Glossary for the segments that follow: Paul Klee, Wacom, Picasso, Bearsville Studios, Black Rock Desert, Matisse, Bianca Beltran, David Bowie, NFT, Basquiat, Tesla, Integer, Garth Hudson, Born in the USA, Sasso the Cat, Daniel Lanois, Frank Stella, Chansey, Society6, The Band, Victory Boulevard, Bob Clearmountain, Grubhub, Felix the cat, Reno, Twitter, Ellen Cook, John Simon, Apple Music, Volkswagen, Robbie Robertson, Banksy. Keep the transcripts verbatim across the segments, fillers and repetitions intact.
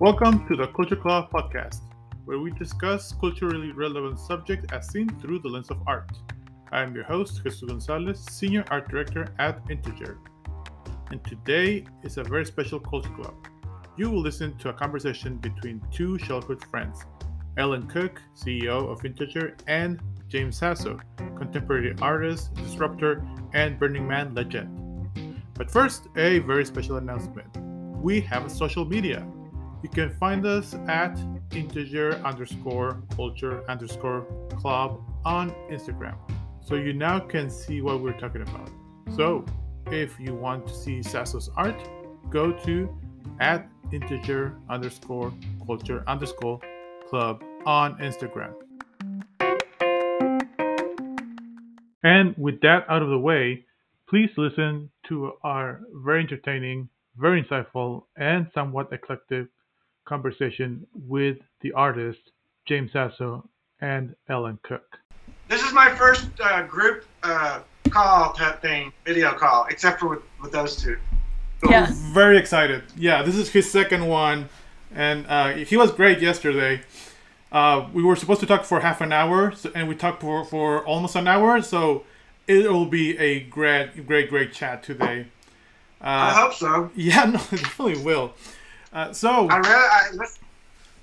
Welcome to the Culture Club podcast, where we discuss culturally relevant subjects as seen through the lens of art. I am your host, Jesús González, Senior Art Director at Integer. And today is a very special Culture Club. You will listen to a conversation between two childhood friends, Ellen Cook, C E O of Integer, and James Sasso, contemporary artist, disruptor, and Burning Man legend. But first, a very special announcement. We have a social media. You can find us at integer underscore culture underscore club on Instagram. So you now can see what we're talking about. So if you want to see Sasso's art, go to at integer underscore culture underscore club on Instagram. And with that out of the way, please listen to our very entertaining, very insightful, and somewhat eclectic conversation with the artists James Sasso and Ellen Cook. This is my first uh, group uh, call type thing, video call, except for with, with those two. So yes. Very excited. Yeah, this is his second one, and uh, he was great yesterday. Uh, we were supposed to talk for half an hour, so, and we talked for, for almost an hour, so it will be a great, great, great chat today. Uh, I hope so. Yeah, no, it definitely will. Uh, so I really, I, let's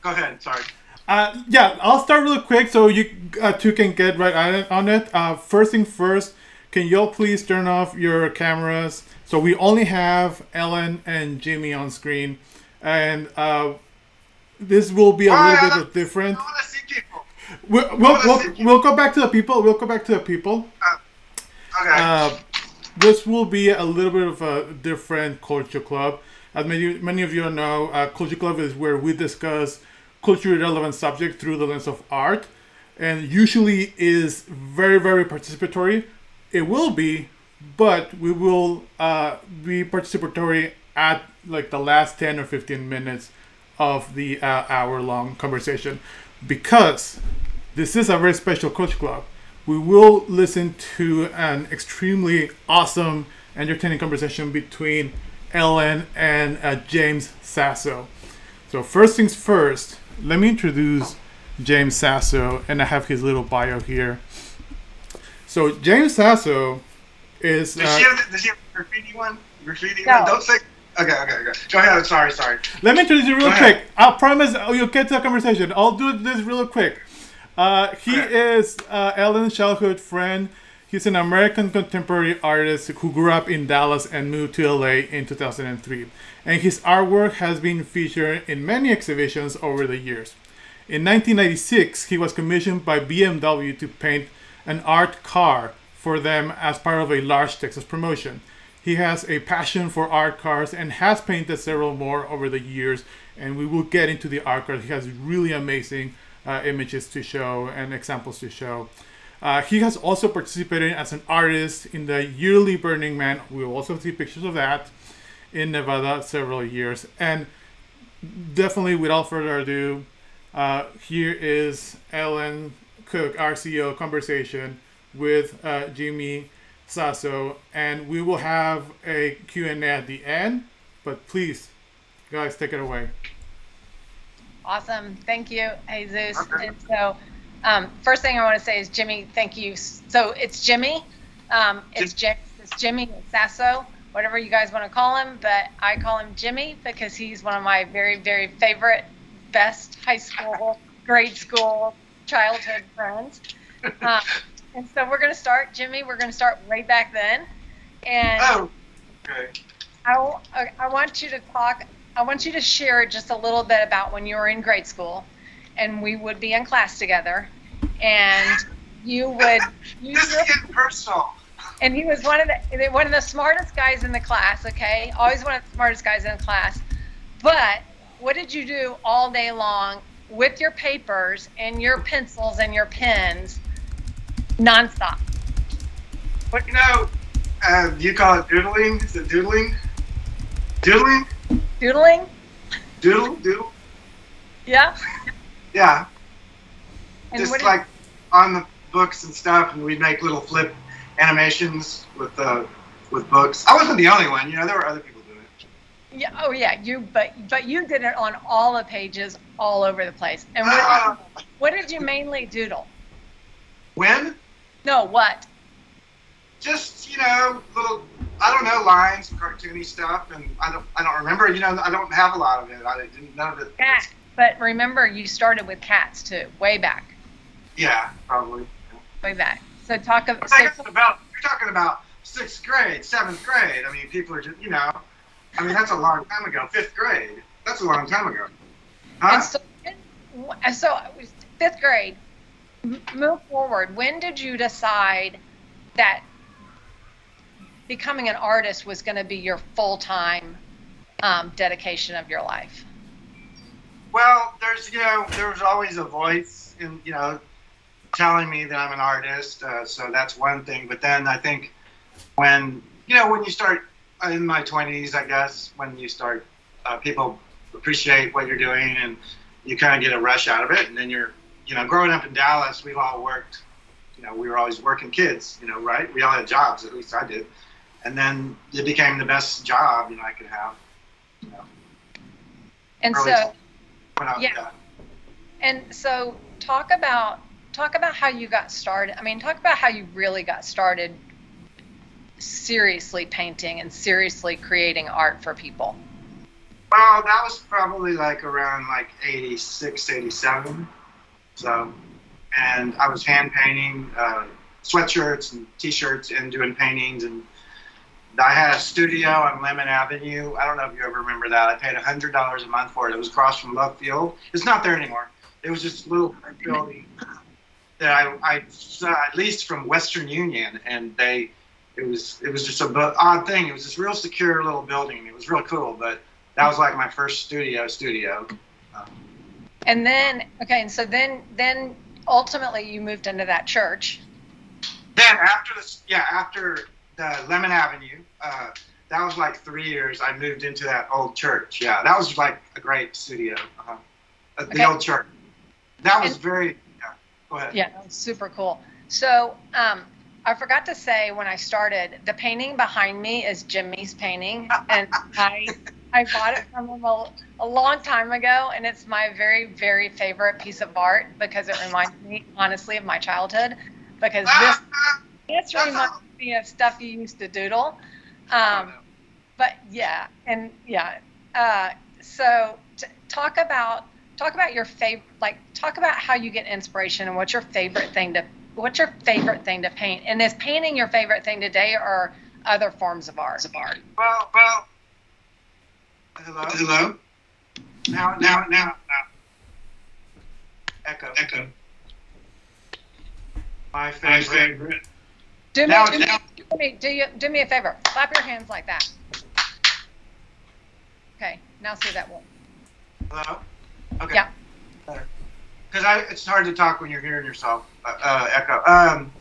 go ahead. Sorry. Uh, yeah, I'll start really quick so you uh, two can get right on it. Uh, first thing first, can y'all please turn off your cameras so we only have Ellen and Jimmy on screen, and uh, this will be a oh, little yeah, bit different. I want to see people. We'll we'll, we'll, see people. we'll go back to the people. We'll go back to the people. Uh, okay. Uh, This will be a little bit of a different Culture Club. As many, many of you know, uh, Culture Club is where we discuss culturally relevant subjects through the lens of art, and usually is very, very participatory. It will be, but we will uh, be participatory at like the last ten or fifteen minutes of the uh, hour-long conversation, because this is a very special Culture Club. We will listen to an extremely awesome, entertaining conversation between Ellen and uh, James Sasso. So first things first, let me introduce James Sasso, and I have his little bio here. So James Sasso is... Does uh, she have the graffiti one? Graffiti no. one? Don't say... Okay, okay, okay. Go ahead. Sorry, sorry. Let me introduce you real Go quick. Ahead. I'll promise you'll get to the conversation. I'll do this real quick. Uh, he is uh, Ellen's childhood friend. He's an American contemporary artist who grew up in Dallas and moved to L A in two thousand three. And his artwork has been featured in many exhibitions over the years. In nineteen ninety-six, he was commissioned by B M W to paint an art car for them as part of a large Texas promotion. He has a passion for art cars and has painted several more over the years. And we will get into the art cars. He has really amazing Uh, images to show and examples to show. Uh, he has also participated as an artist in the yearly Burning Man. We will also see pictures of that in Nevada several years. And definitely, without further ado, uh, here is Ellen Cook, our C E O, conversation with uh, Jimmy Sasso. And we will have a Q and A at the end, but please, guys, take it away. Awesome. Thank you, Jesus. Okay. And so um, first thing I want to say is, Jimmy, thank you. So it's Jimmy. Um, it's, Jim- it's Jimmy Sasso, whatever you guys want to call him. But I call him Jimmy because he's one of my very, very favorite, best high school, grade school, childhood friends. Um, and so we're going to start, Jimmy, we're going to start way back then. And oh, okay. I, I want you to talk I want you to share just a little bit about when you were in grade school, and we would be in class together, and you would. You this would, is getting personal. And he was one of the one of the smartest guys in the class. Okay, always one of the smartest guys in the class. But what did you do all day long with your papers and your pencils and your pens, nonstop? What you know? Uh, you call it doodling? Is it doodling? Doodling. Doodling? Doodle, doodle. Yeah? Yeah. And just like you... on the books and stuff, and we'd make little flip animations with uh, with books. I wasn't the only one, you know, there were other people doing it. Yeah, oh yeah, you but but you did it on all the pages, all over the place. And what, ah. what did you mainly doodle? When? No, what? Just, you know, little, I don't know, lines, cartoony stuff, and I don't I don't remember, you know, I don't have a lot of it. I didn't none of it. Cat. But remember, you started with cats too, way back. Yeah, probably. Way back. So talk of, so about you're talking about sixth grade, seventh grade. I mean, people are just, you know, I mean, that's a long time ago. Fifth grade. That's a long time ago. Huh? And so, so fifth grade, move forward. When did you decide that becoming an artist was going to be your full-time um, dedication of your life? Well, there's, you know, there was always a voice in, you know, telling me that I'm an artist. Uh, so that's one thing. But then I think when, you know, when you start in my twenties, I guess, when you start, uh, people appreciate what you're doing and you kind of get a rush out of it. And then you're, you know, growing up in Dallas, we've all worked, you know, we were always working kids, you know, right? We all had jobs, at least I did. And then it became the best job, you know, I could have, you know. And so, yeah. And so talk about, talk about how you got started. I mean, talk about how you really got started seriously painting and seriously creating art for people. Well, that was probably like around like eighty-six, eighty-seven. So, and I was hand painting uh, sweatshirts and t-shirts and doing paintings. And I had a studio on Lemon Avenue. I don't know if you ever remember that. I paid one hundred dollars a month for it. It was across from Love Field. It's not there anymore. It was just a little building that I, I leased from Western Union, and they, it was it was just an odd thing. It was this real secure little building. It was real cool, but that was like my first studio studio. Um, and then, okay, and so then then ultimately you moved into that church. Then after this, yeah, after the Lemon Avenue, uh, that was like three years. I moved into that old church. Yeah, that was like a great studio. Uh, the okay. old church. That was and, very. Yeah, go ahead. Yeah, that was super cool. So. Um, I forgot to say when I started, the painting behind me is Jimmy's painting, and I I bought it from him a, a long time ago, and it's my very, very favorite piece of art because it reminds me, honestly, of my childhood, because this, this reminds me of stuff you used to doodle. Um, but yeah, and yeah, uh, so t talk about, talk about your favorite, like talk about how you get inspiration and what's your favorite thing to What's your favorite thing to paint? And is painting your favorite thing today or other forms of art? Well, well, hello? Hello? Now, now, now, now. Echo. Echo. My favorite. My favorite. Do, now, me, do, now. Me, do, me, do, you, do me a favor. Clap your hands like that. Okay, now say that one. Hello? Okay. Yeah. Better. Because it's hard to talk when you're hearing yourself uh, uh, echo. Um,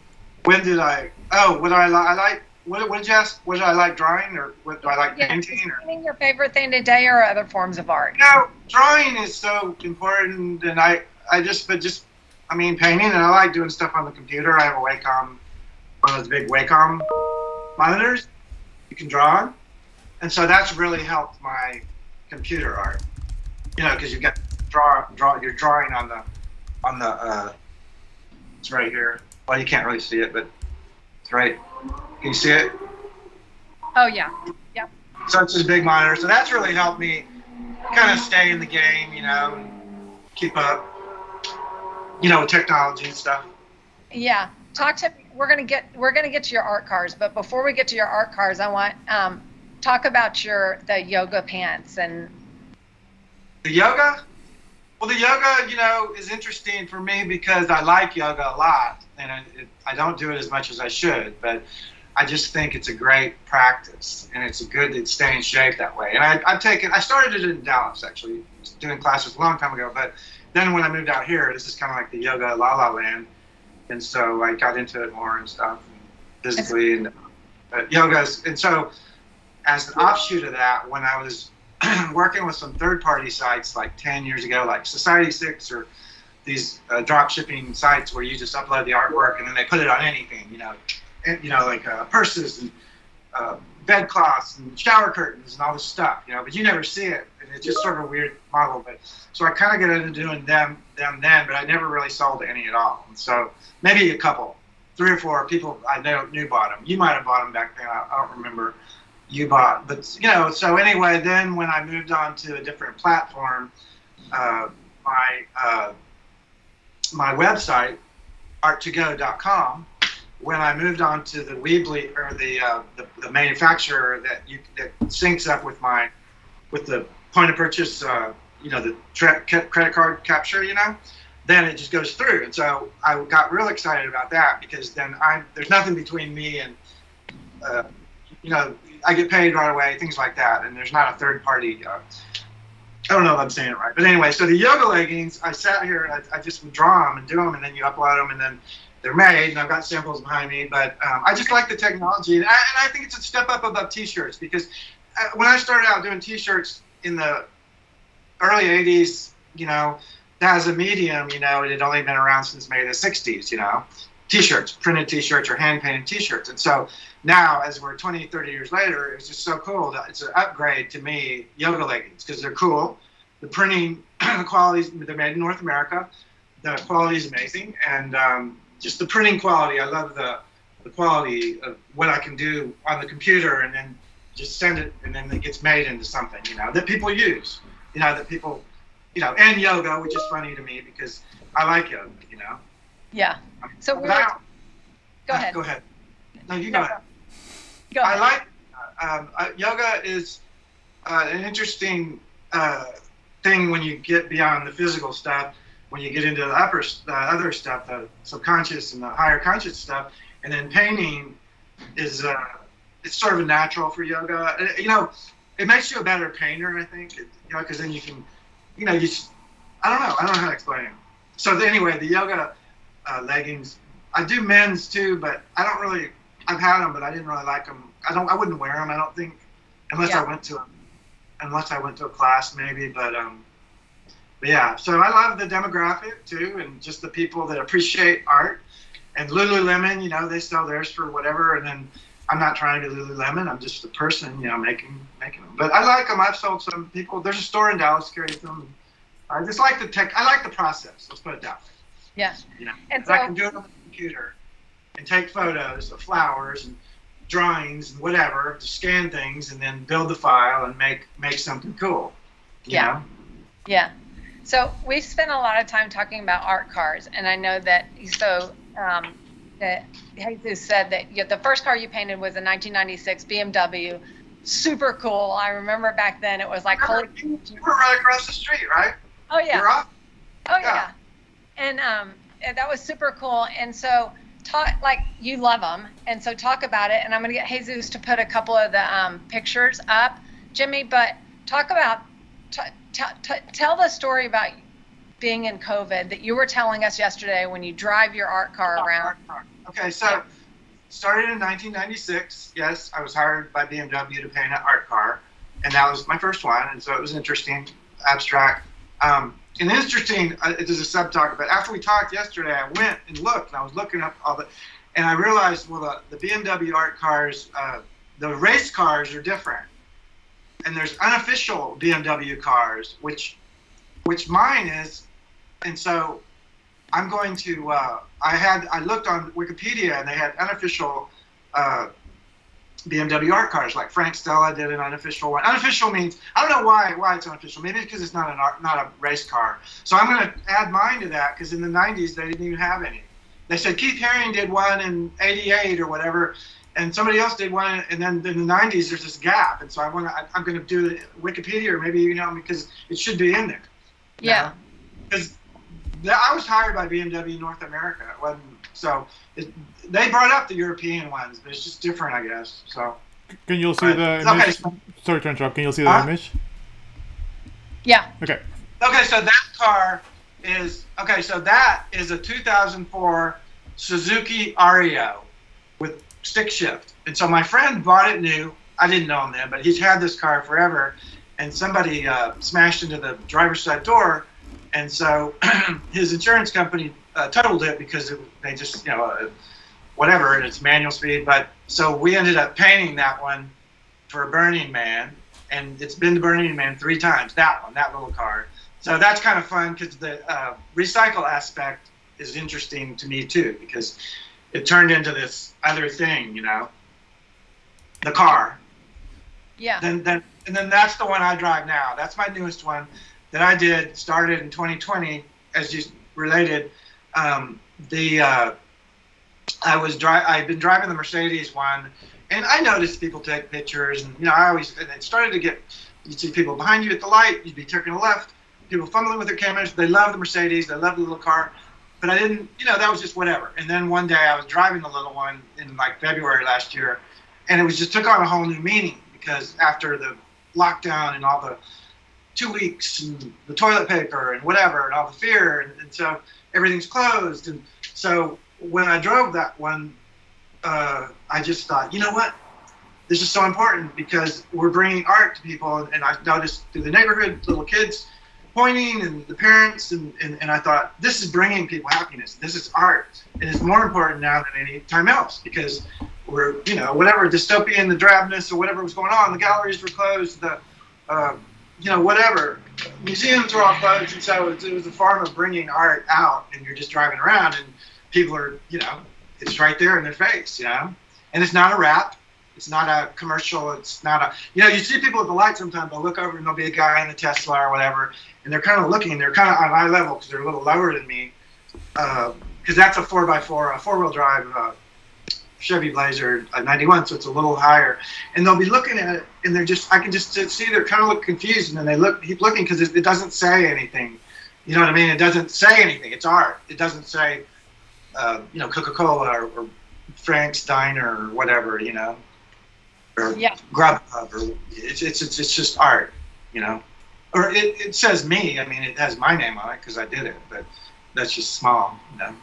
when did I? Oh, what do I, li I like? What, what did you ask? What did I like drawing, or what do I like yeah, painting? Is painting your favorite thing today, or other forms of art? You know, drawing is so important, and I, I just, but just, I mean, painting, and I like doing stuff on the computer. I have a Wacom, one of those big Wacom monitors you can draw on, and so that's really helped my computer art. You know, because you've got draw, draw, you're drawing on the. On the, uh, it's right here. Well, you can't really see it, but it's right. Can you see it? Oh, yeah. Yep. So it's this big monitor. So that's really helped me kind of stay in the game, you know, and keep up, you know, with technology and stuff. Yeah. Talk to, we're going to get, we're going to get to your art cars, but before we get to your art cars, I want, um, talk about your, the yoga pants and. The yoga? Well, the yoga, you know, is interesting for me because I like yoga a lot, and I, it, I don't do it as much as I should, but I just think it's a great practice, and it's a good to stay in shape that way. And I, I've taken, I started it in Dallas, actually, doing classes a long time ago, but then when I moved out here, this is kind of like the yoga la la land, and so I got into it more and stuff, and physically, and uh, yoga. And so as an offshoot of that, when I was working with some third-party sites like ten years ago, like Society six or these uh, drop-shipping sites where you just upload the artwork and then they put it on anything, you know, and, you know, like uh, purses and uh, bedcloths and shower curtains and all this stuff, you know, but you never see it. And it's just sort of a weird model. But so I kind of got into doing them, them then, but I never really sold any at all. And so maybe a couple, three or four people I knew bought them. You might have bought them back then. I, I don't remember you bought. But, you know, so anyway, then when I moved on to a different platform, uh, my, uh, my website, art to go dot com, when I moved on to the Weebly, or the, uh, the the manufacturer that you that syncs up with my with the point of purchase, uh, you know, the credit card capture, you know, then it just goes through. And so I got real excited about that, because then I there's nothing between me and uh, you know, I get paid right away, things like that, and there's not a third party. Uh, I don't know if I'm saying it right, but anyway, so the yoga leggings, I sat here and I, I just would draw them and do them, and then you upload them, and then they're made, and I've got samples behind me, but um, I just like the technology, and I, and I think it's a step up above T-shirts, because I, when I started out doing T-shirts in the early eighties, you know, as a medium, you know, it had only been around since maybe the sixties, you know, T-shirts, printed T-shirts or hand-painted T-shirts, and so now, as we're twenty, thirty years later, it's just so cool. That it's an upgrade to me, yoga leggings, because they're cool. The printing, the qualities, they're made in North America. The quality is amazing, and um, just the printing quality, I love the, the quality of what I can do on the computer, and then just send it, and then it gets made into something, you know, that people use, you know, that people, you know, and yoga, which is funny to me because I like yoga, you know. Yeah. So we're like, go ahead. Go ahead. No, you go no, ahead. Go ahead. I like um, uh, yoga is uh, an interesting uh, thing when you get beyond the physical stuff. When you get into the upper, the other stuff, the subconscious and the higher conscious stuff, and then painting is uh, it's sort of natural for yoga. It, you know, it makes you a better painter, I think. It, you know, because then you can, you know, you. Just, I don't know. I don't know how to explain it. So the, anyway, the yoga uh, leggings. I do men's too, but I don't really. I've had them, but I didn't really like them. I don't. I wouldn't wear them. I don't think, unless yeah. I went to, a, unless I went to a class maybe. But um, but yeah. So I love the demographic too, and just the people that appreciate art. And Lululemon, you know, they sell theirs for whatever. And then I'm not trying to be Lululemon. I'm just a person, you know, making making them. But I like them. I've sold some people. There's a store in Dallas carries them. I just like the tech. I like the process. Let's put it that way. Yeah. You know, and so I can do it on the computer. And take photos of flowers and drawings and whatever, to scan things and then build the file and make make something cool. Yeah, know? yeah. So we've spent a lot of time talking about art cars, and I know that so um, that Jesus said that you, the first car you painted was a nineteen ninety-six B M W, super cool. I remember back then it was like you were, holy. You were right across the street, right? Oh yeah. You're off. Oh yeah. yeah. And um, and that was super cool, and so. Talk, like you love them, and so talk about it, and I'm going to get Jesus to put a couple of the um, pictures up, Jimmy, but talk about, t t t tell the story about being in COVID that you were telling us yesterday when you drive your art car around. Okay, so started in nineteen ninety-six, yes, I was hired by B M W to paint an art car, and that was my first one, and so it was interesting, abstract. Um, And interesting, uh, it is a sub-talk, but after we talked yesterday, I went and looked, and I was looking up all the, and I realized, well, the, the B M W art cars, uh, the race cars are different. And there's unofficial B M W cars, which which mine is, and so I'm going to, uh, I had, I looked on Wikipedia, and they had unofficial uh, B M W art cars, like Frank Stella did an unofficial one. Unofficial means, I don't know why why it's unofficial. Maybe because it's not an art, not a race car. So I'm going to add mine to that, because in the nineties they didn't even have any. They said Keith Haring did one in eighty-eight or whatever, and somebody else did one, and then in the nineties there's this gap. And so I want to, I'm going to do the Wikipedia, or maybe you know because it should be in there. Yeah. Because I was hired by B M W North America. It wasn't, so it, they brought up the European ones, but it's just different, I guess. So can you see the image? Okay. Sorry to interrupt. Can you see the uh, image? Yeah. Okay. Okay, so that car is okay. So that is a two thousand four Suzuki Ario with stick shift. And so my friend bought it new. I didn't know him then, but he's had this car forever. And somebody uh, smashed into the driver's side door. And so his insurance company uh, totaled it because it, they just, you know, uh, whatever, and it's manual speed. But so we ended up painting that one for Burning Man, and it's been to Burning Man three times, that one, that little card. So that's kind of fun because the uh, recycle aspect is interesting to me too, because it turned into this other thing, you know, the car. Yeah. Then, then, and then that's the one I drive now. That's my newest one that I did, started in twenty twenty, as you related. Um, the uh, I was dri I've been driving the Mercedes one, and I noticed people take pictures, and you know I always and it started to get, you'd see people behind you at the light, you'd be taking a left, people fumbling with their cameras. They love the Mercedes, they love the little car, but I didn't, you know, that was just whatever. And then one day I was driving the little one in like February last year, and it was just took on a whole new meaning. Because after the lockdown and all the two weeks and the toilet paper and whatever and all the fear, and, and so everything's closed. And so when I drove that one, uh, I just thought, you know what? This is so important because we're bringing art to people. And, and I noticed through the neighborhood, little kids pointing and the parents. And, and, and I thought, this is bringing people happiness. This is art. And it's more important now than any time else because we're, you know, whatever dystopian, the drabness or whatever was going on, the galleries were closed, the, uh, you know, whatever, museums were all closed, and so it was a form of bringing art out, and you're just driving around, and people are, you know, it's right there in their face, you know, and it's not a rap, it's not a commercial, it's not a, you know, you see people at the light sometimes, they'll look over, and there'll be a guy in a Tesla or whatever, and they're kind of looking, they're kind of on eye level, because they're a little lower than me, because uh, that's a four by four, a four-wheel drive, uh, Chevy Blazer uh, ninety-one, so it's a little higher, and they'll be looking at it, and they're just, I can just see they're kind of look confused, and then they look, keep looking, because it, it doesn't say anything, you know what I mean, it doesn't say anything, it's art, it doesn't say, uh, you know, Coca-Cola or, or Frank's Diner or whatever, you know, or yeah. Grubhub, or, it's, it's, it's, it's just art, you know, or it, it says me, I mean, it has my name on it, because I did it, but that's just small, you know,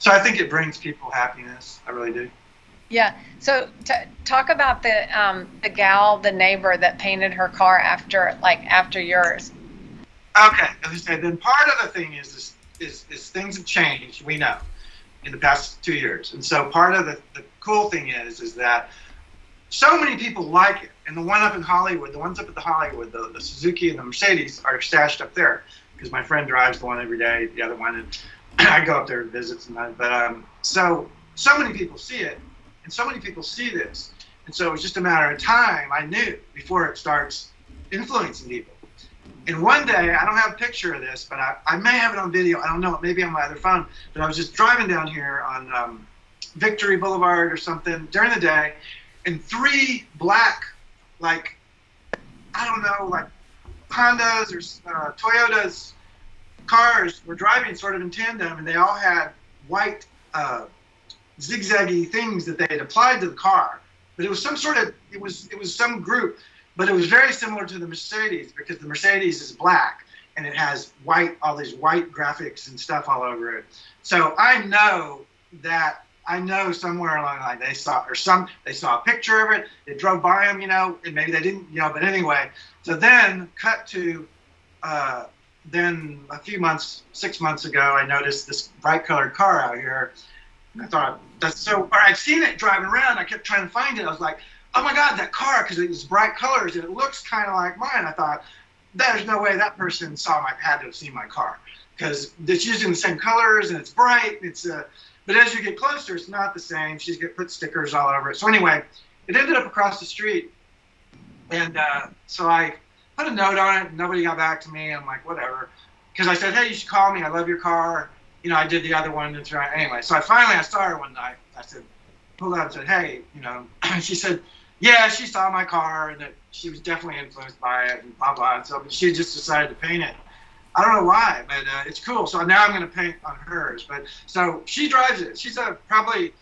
so I think it brings people happiness, I really do. Yeah. So t talk about the um, the gal, the neighbor that painted her car after, like after yours. Okay. As I said, then part of the thing is, is is is things have changed. We know in the past two years, and so part of the, the cool thing is is that so many people like it. And the one up in Hollywood, the ones up at the Hollywood, the, the Suzuki and the Mercedes are stashed up there because my friend drives the one every day, the other one, and I go up there and visit sometimes. But um, so so many people see it. And so many people see this. And so it was just a matter of time, I knew, before it starts influencing people. And one day, I don't have a picture of this, but I, I may have it on video. I don't know. It may be on my other phone. But I was just driving down here on um, Victory Boulevard or something during the day. And three black, like, I don't know, like Hondas or uh, Toyotas cars were driving sort of in tandem. And they all had white uh zigzaggy things that they had applied to the car, but it was some sort of, it was it was some group, but it was very similar to the Mercedes because the Mercedes is black and it has white, all these white graphics and stuff all over it. So I know that, I know somewhere along the line they saw, or some, they saw a picture of it, they drove by them, you know, and maybe they didn't, you know, but anyway. So then cut to, uh, then a few months, six months ago, I noticed this bright colored car out here. I thought, that's so, or I've seen it driving around. I kept trying to find it. I was like, oh my God, that car, because it was bright colors and it looks kind of like mine. I thought, there's no way that person saw my, had to have seen my car because it's using the same colors and it's bright. And it's uh, But as you get closer, it's not the same. She's going to put stickers all over it. So anyway, it ended up across the street. And uh, so I put a note on it. And nobody got back to me. I'm like, whatever. Because I said, hey, you should call me. I love your car. You know, I did the other one, and right. Anyway, so I finally, I saw her one night, I said, pulled out and said, hey, you know, she said, yeah, she saw my car, and that she was definitely influenced by it, and blah, blah, and so, but she just decided to paint it. I don't know why, but uh, it's cool, so now I'm going to paint on hers, but, so, she drives it, she's uh, probably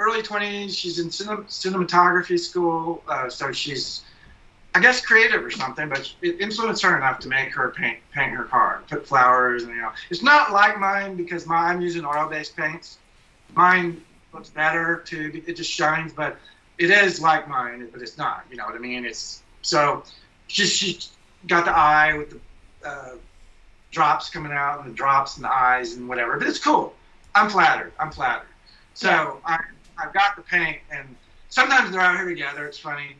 early twenties, she's in cinem cinematography school, uh, so she's, I guess, creative or something, but it influenced her enough to make her paint paint her car, put flowers, and you know, it's not like mine because my, I'm using oil-based paints. Mine looks better too; it just shines. But it is like mine, but it's not. You know what I mean? It's so she she got the eye with the uh, drops coming out, and the drops and the eyes and whatever. But it's cool. I'm flattered. I'm flattered. So I I've got the paint, and sometimes they're out here together. It's funny.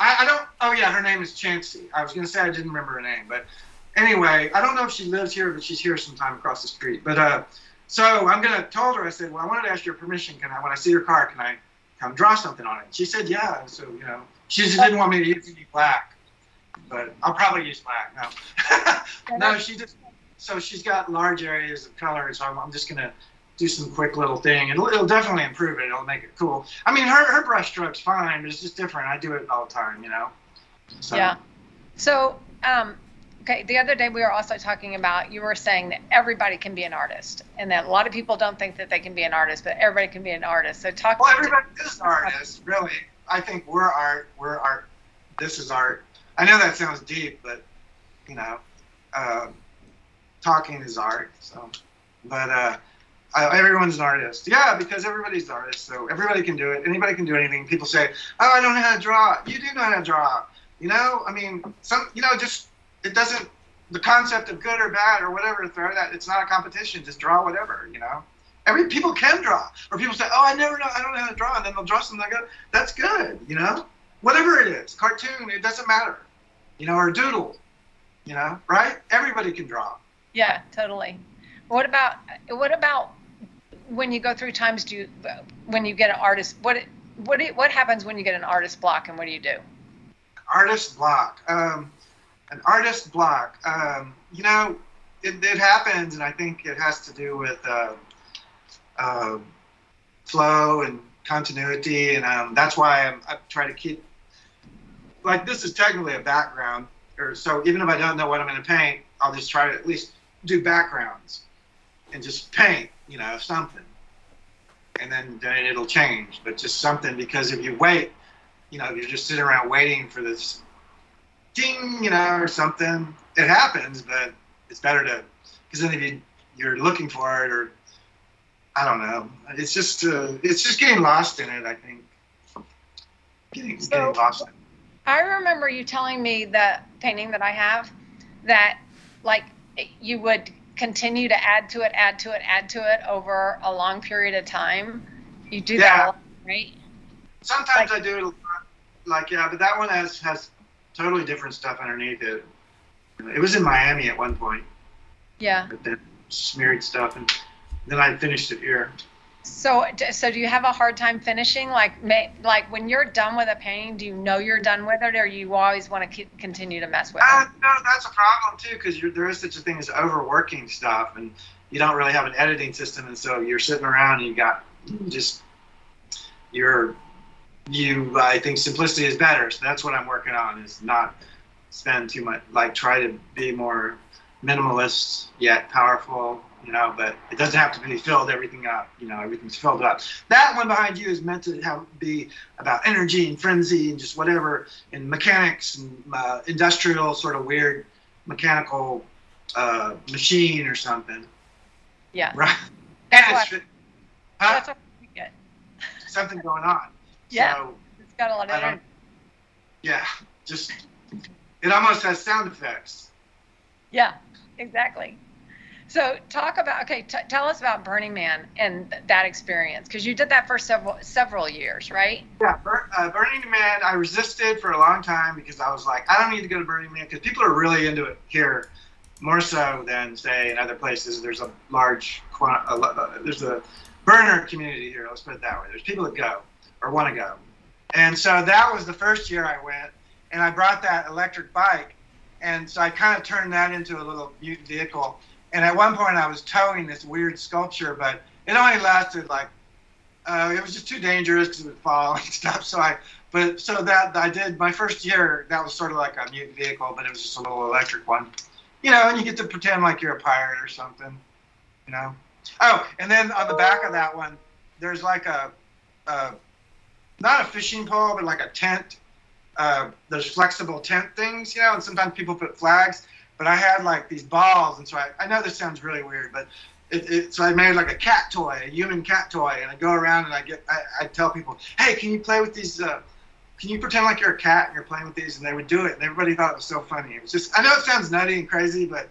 I, I don't. Oh yeah, her name is Chansey. I was gonna say I didn't remember her name, but anyway, I don't know if she lives here, but she's here sometime across the street. But uh, so I'm gonna told her. I said, well, I wanted to ask your permission. Can I, when I see your car, can I come draw something on it? She said, yeah. So you know, she just didn't want me to use any black, but I'll probably use black. No, no, she just. So she's got large areas of color, so I'm, I'm just gonna do some quick little thing. It'll, it'll definitely improve it. It'll make it cool. I mean, her, her brush stroke's fine, but it's just different. I do it all the time, you know? So. Yeah. So, um, okay, the other day we were also talking about, you were saying that everybody can be an artist, and that a lot of people don't think that they can be an artist, but everybody can be an artist. So talk Well, everybody is an artist, really. I think we're art. We're art. This is art. I know that sounds deep, but, you know, uh, talking is art. So, but, uh, Uh, everyone's an artist. Yeah, because everybody's an artist, so everybody can do it. Anybody can do anything. People say, oh, I don't know how to draw. You do know how to draw. You know, I mean, some, you know, just, it doesn't, the concept of good or bad or whatever, throw that, it's not a competition. Just draw whatever, you know. Every, people can draw. Or people say, oh, I never know, I don't know how to draw. And then they'll draw something like that. That's good, you know. Whatever it is, cartoon, it doesn't matter. You know, or doodle, you know, right? Everybody can draw. Yeah, totally. What about, what about, when you go through times, do you, when you get an artist, what what what happens when you get an artist block, and what do you do? Artist block, um, an artist block. Um, you know, it, it happens, and I think it has to do with uh, uh, flow and continuity, and um, that's why I'm, I try to keep. Like this is technically a background, or so even if I don't know what I'm going to paint, I'll just try to at least do backgrounds, and just paint. You know, something, and then, then it'll change, but just something, because if you wait, you know, if you're just sitting around waiting for this ding, you know, or something, it happens, but it's better to, because then if you, you're looking for it, or I don't know, it's just, uh, it's just getting lost in it, I think, getting, so, getting lost in it. I remember you telling me that painting that I have, that like you would continue to add to it, add to it, add to it over a long period of time. You do yeah. that a lot, right? Sometimes like, I do it a lot. Like, yeah, but that one has, has totally different stuff underneath it. It was in Miami at one point. Yeah. But then smeared stuff, and then I finished it here. So, so do you have a hard time finishing? Like, may, like when you're done with a painting, do you know you're done with it, or you always want to keep, continue to mess with it? Uh, no, that's a problem too, because there is such a thing as overworking stuff, and you don't really have an editing system, and so you're sitting around and you got just your you. I think simplicity is better, so that's what I'm working on: is not spend too much. Like, try to be more minimalist yet powerful. You know, but it doesn't have to be filled everything up. You know, everything's filled up. That one behind you is meant to have, be about energy and frenzy and just whatever, and mechanics and uh, industrial sort of weird mechanical uh, machine or something. Yeah. Right. That's, what, huh? That's what we get. Something going on. Yeah. So, it's got a lot of energy. Yeah. Just it almost has sound effects. Yeah. Exactly. So talk about, okay, t tell us about Burning Man and th that experience, because you did that for several several years, right? Yeah, Bur uh, Burning Man, I resisted for a long time because I was like, I don't need to go to Burning Man, because people are really into it here, more so than, say, in other places. There's a large, a, there's a burner community here, let's put it that way. There's people that go, or want to go. And so that was the first year I went, and I brought that electric bike, and so I kind of turned that into a little vehicle. And at one point I was towing this weird sculpture, but it only lasted like, uh, it was just too dangerous because it would fall and stuff. So I, but so that I did my first year, that was sort of like a mute vehicle, but it was just a little electric one, you know, and you get to pretend like you're a pirate or something, you know? Oh, and then on the back of that one, there's like a, a not a fishing pole, but like a tent. Uh, there's flexible tent things, you know, and sometimes people put flags. But I had like these balls, and so I, I know this sounds really weird, but it, it, so I made like a cat toy, a human cat toy, and I go around and I get, I, I tell people, hey, can you play with these? Uh, can you pretend like you're a cat and you're playing with these? And they would do it, and everybody thought it was so funny. It was just, I know it sounds nutty and crazy, but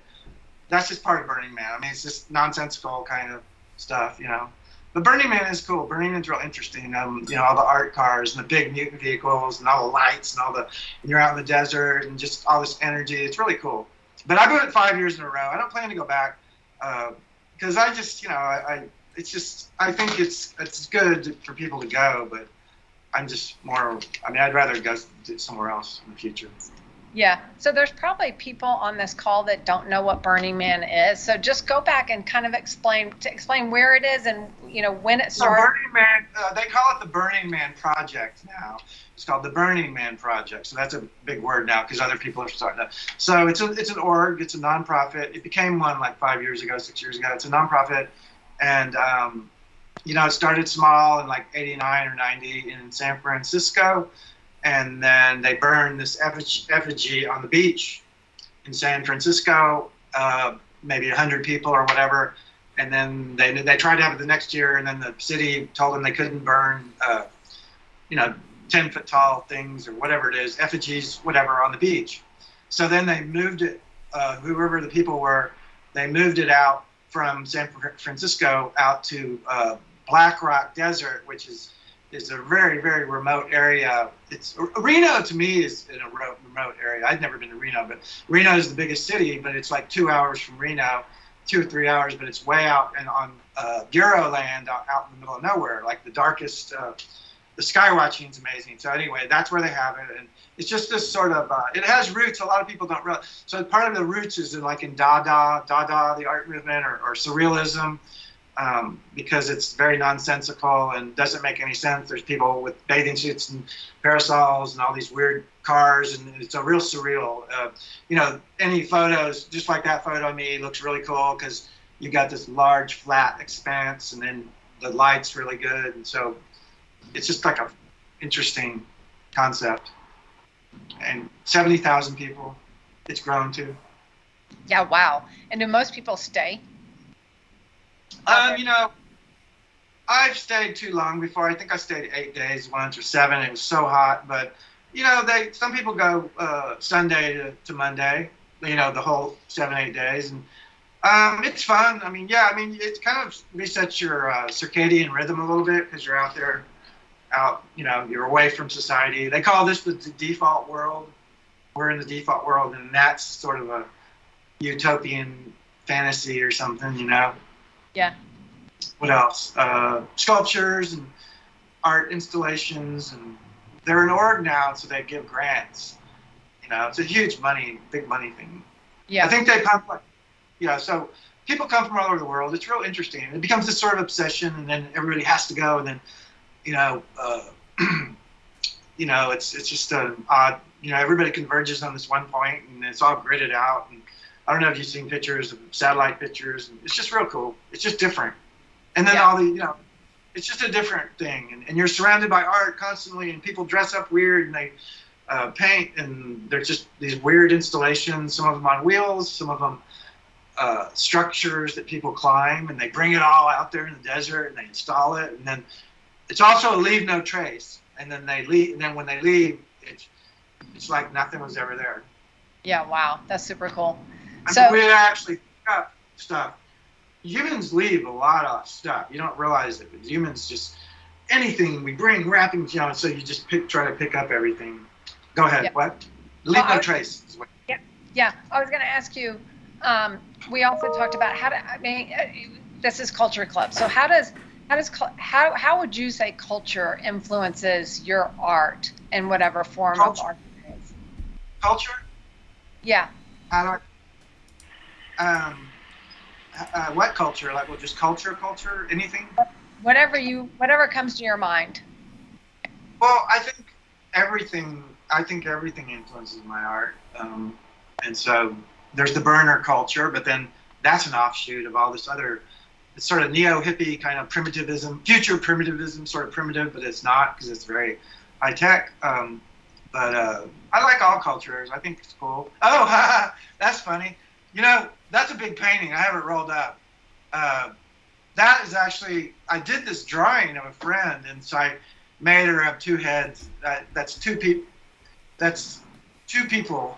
that's just part of Burning Man. I mean, it's just nonsensical kind of stuff, you know. But Burning Man is cool. Burning Man's real interesting. Um, you know, all the art cars and the big mutant vehicles and all the lights and all the, and you're out in the desert and just all this energy. It's really cool. But I've been five years in a row. I don't plan to go back because uh, I just, you know, I, I it's just, I think it's it's good for people to go, but I'm just more, I mean, I'd rather go somewhere else in the future. Yeah. So there's probably people on this call that don't know what Burning Man is. So just go back and kind of explain to explain where it is and, you know, when it started. So Burning Man, uh, they call it the Burning Man Project now. It's called the Burning Man Project. So that's a big word now because other people are starting to. So it's a, it's an org. It's a nonprofit. It became one like five years ago, six years ago. It's a nonprofit. And, um, you know, it started small in like eighty-nine or ninety in San Francisco. And then they burned this effigy on the beach in San Francisco, uh, maybe a hundred people or whatever. And then they they tried to have it the next year, and then the city told them they couldn't burn, uh, you know, ten-foot tall things or whatever it is, effigies, whatever, on the beach. So then they moved it, uh, whoever the people were, they moved it out from San Francisco out to uh, Black Rock Desert, which is... It's a very, very remote area. It's Reno to me is in a remote area. I've never been to Reno, but Reno is the biggest city, but it's like two hours from Reno, two or three hours, but it's way out and on uh, Bureau land out, out in the middle of nowhere, like the darkest, uh, the sky watching is amazing. So anyway, that's where they have it. And it's just this sort of, uh, it has roots. A lot of people don't realize. So part of the roots is in like in Dada, Dada, the art movement or, or surrealism. Um, because it's very nonsensical and doesn't make any sense. There's people with bathing suits and parasols and all these weird cars, and it's a real surreal. Uh, you know, any photos, just like that photo of me, looks really cool because you got this large flat expanse, and then the light's really good, and so it's just like a interesting concept. And seventy thousand people, it's grown to. Yeah, wow. And do most people stay? Um, you know, I've stayed too long before. I think I stayed eight days once or seven. It was so hot. But, you know, they some people go uh, Sunday to, to Monday, you know, the whole seven, eight days. And um, it's fun. I mean, yeah, I mean, it kind of resets your uh, circadian rhythm a little bit because you're out there, out, you know, you're away from society. They call this the default world. We're in the default world, and that's sort of a utopian fantasy or something, you know. Yeah. What else? Uh, sculptures and art installations, and they're an org now, so they give grants. You know, it's a huge money, big money thing. Yeah. I think they come, like, yeah. So people come from all over the world. It's real interesting. It becomes this sort of obsession, and then everybody has to go, and then, you know, uh, you know, it's it's just an odd. You know, everybody converges on this one point, and it's all gridded out. And I don't know if you've seen pictures of satellite pictures. It's just real cool. It's just different. And then yeah. all the, you know, it's just a different thing. And, and you're surrounded by art constantly, and people dress up weird, and they uh, paint, and they're just these weird installations, some of them on wheels, some of them uh, structures that people climb, and they bring it all out there in the desert, and they install it. And then it's also a leave no trace. And then they leave, and then when they leave, it's, it's like nothing was ever there. Yeah, wow. That's super cool. So, I mean, we actually pick up stuff. Humans leave a lot of stuff. You don't realize it, but humans just anything we bring, wrappings, you know. So you just pick, try to pick up everything. Go ahead. Yeah. What? Leave well, no trace. Is what. Yeah, yeah. I was going to ask you. Um, we also talked about how to. I mean, this is Culture Club. So how does how does how how would you say culture influences your art in whatever form culture. of art it is? Culture. Yeah. How do I? Um, uh, what culture? Like, well, just culture, culture, anything? Whatever you, whatever comes to your mind. Well, I think everything, I think everything influences my art. Um, and so there's the burner culture, but then that's an offshoot of all this other, it's sort of neo-hippie kind of primitivism, future primitivism, sort of primitive, but it's not because it's very high tech. Um, but uh, I like all cultures. I think it's cool. Oh, that's funny. You know, that's a big painting. I have it rolled up. Uh, that is actually, I did this drawing of a friend, and so I made her have two heads. Uh, that's two people. That's two people,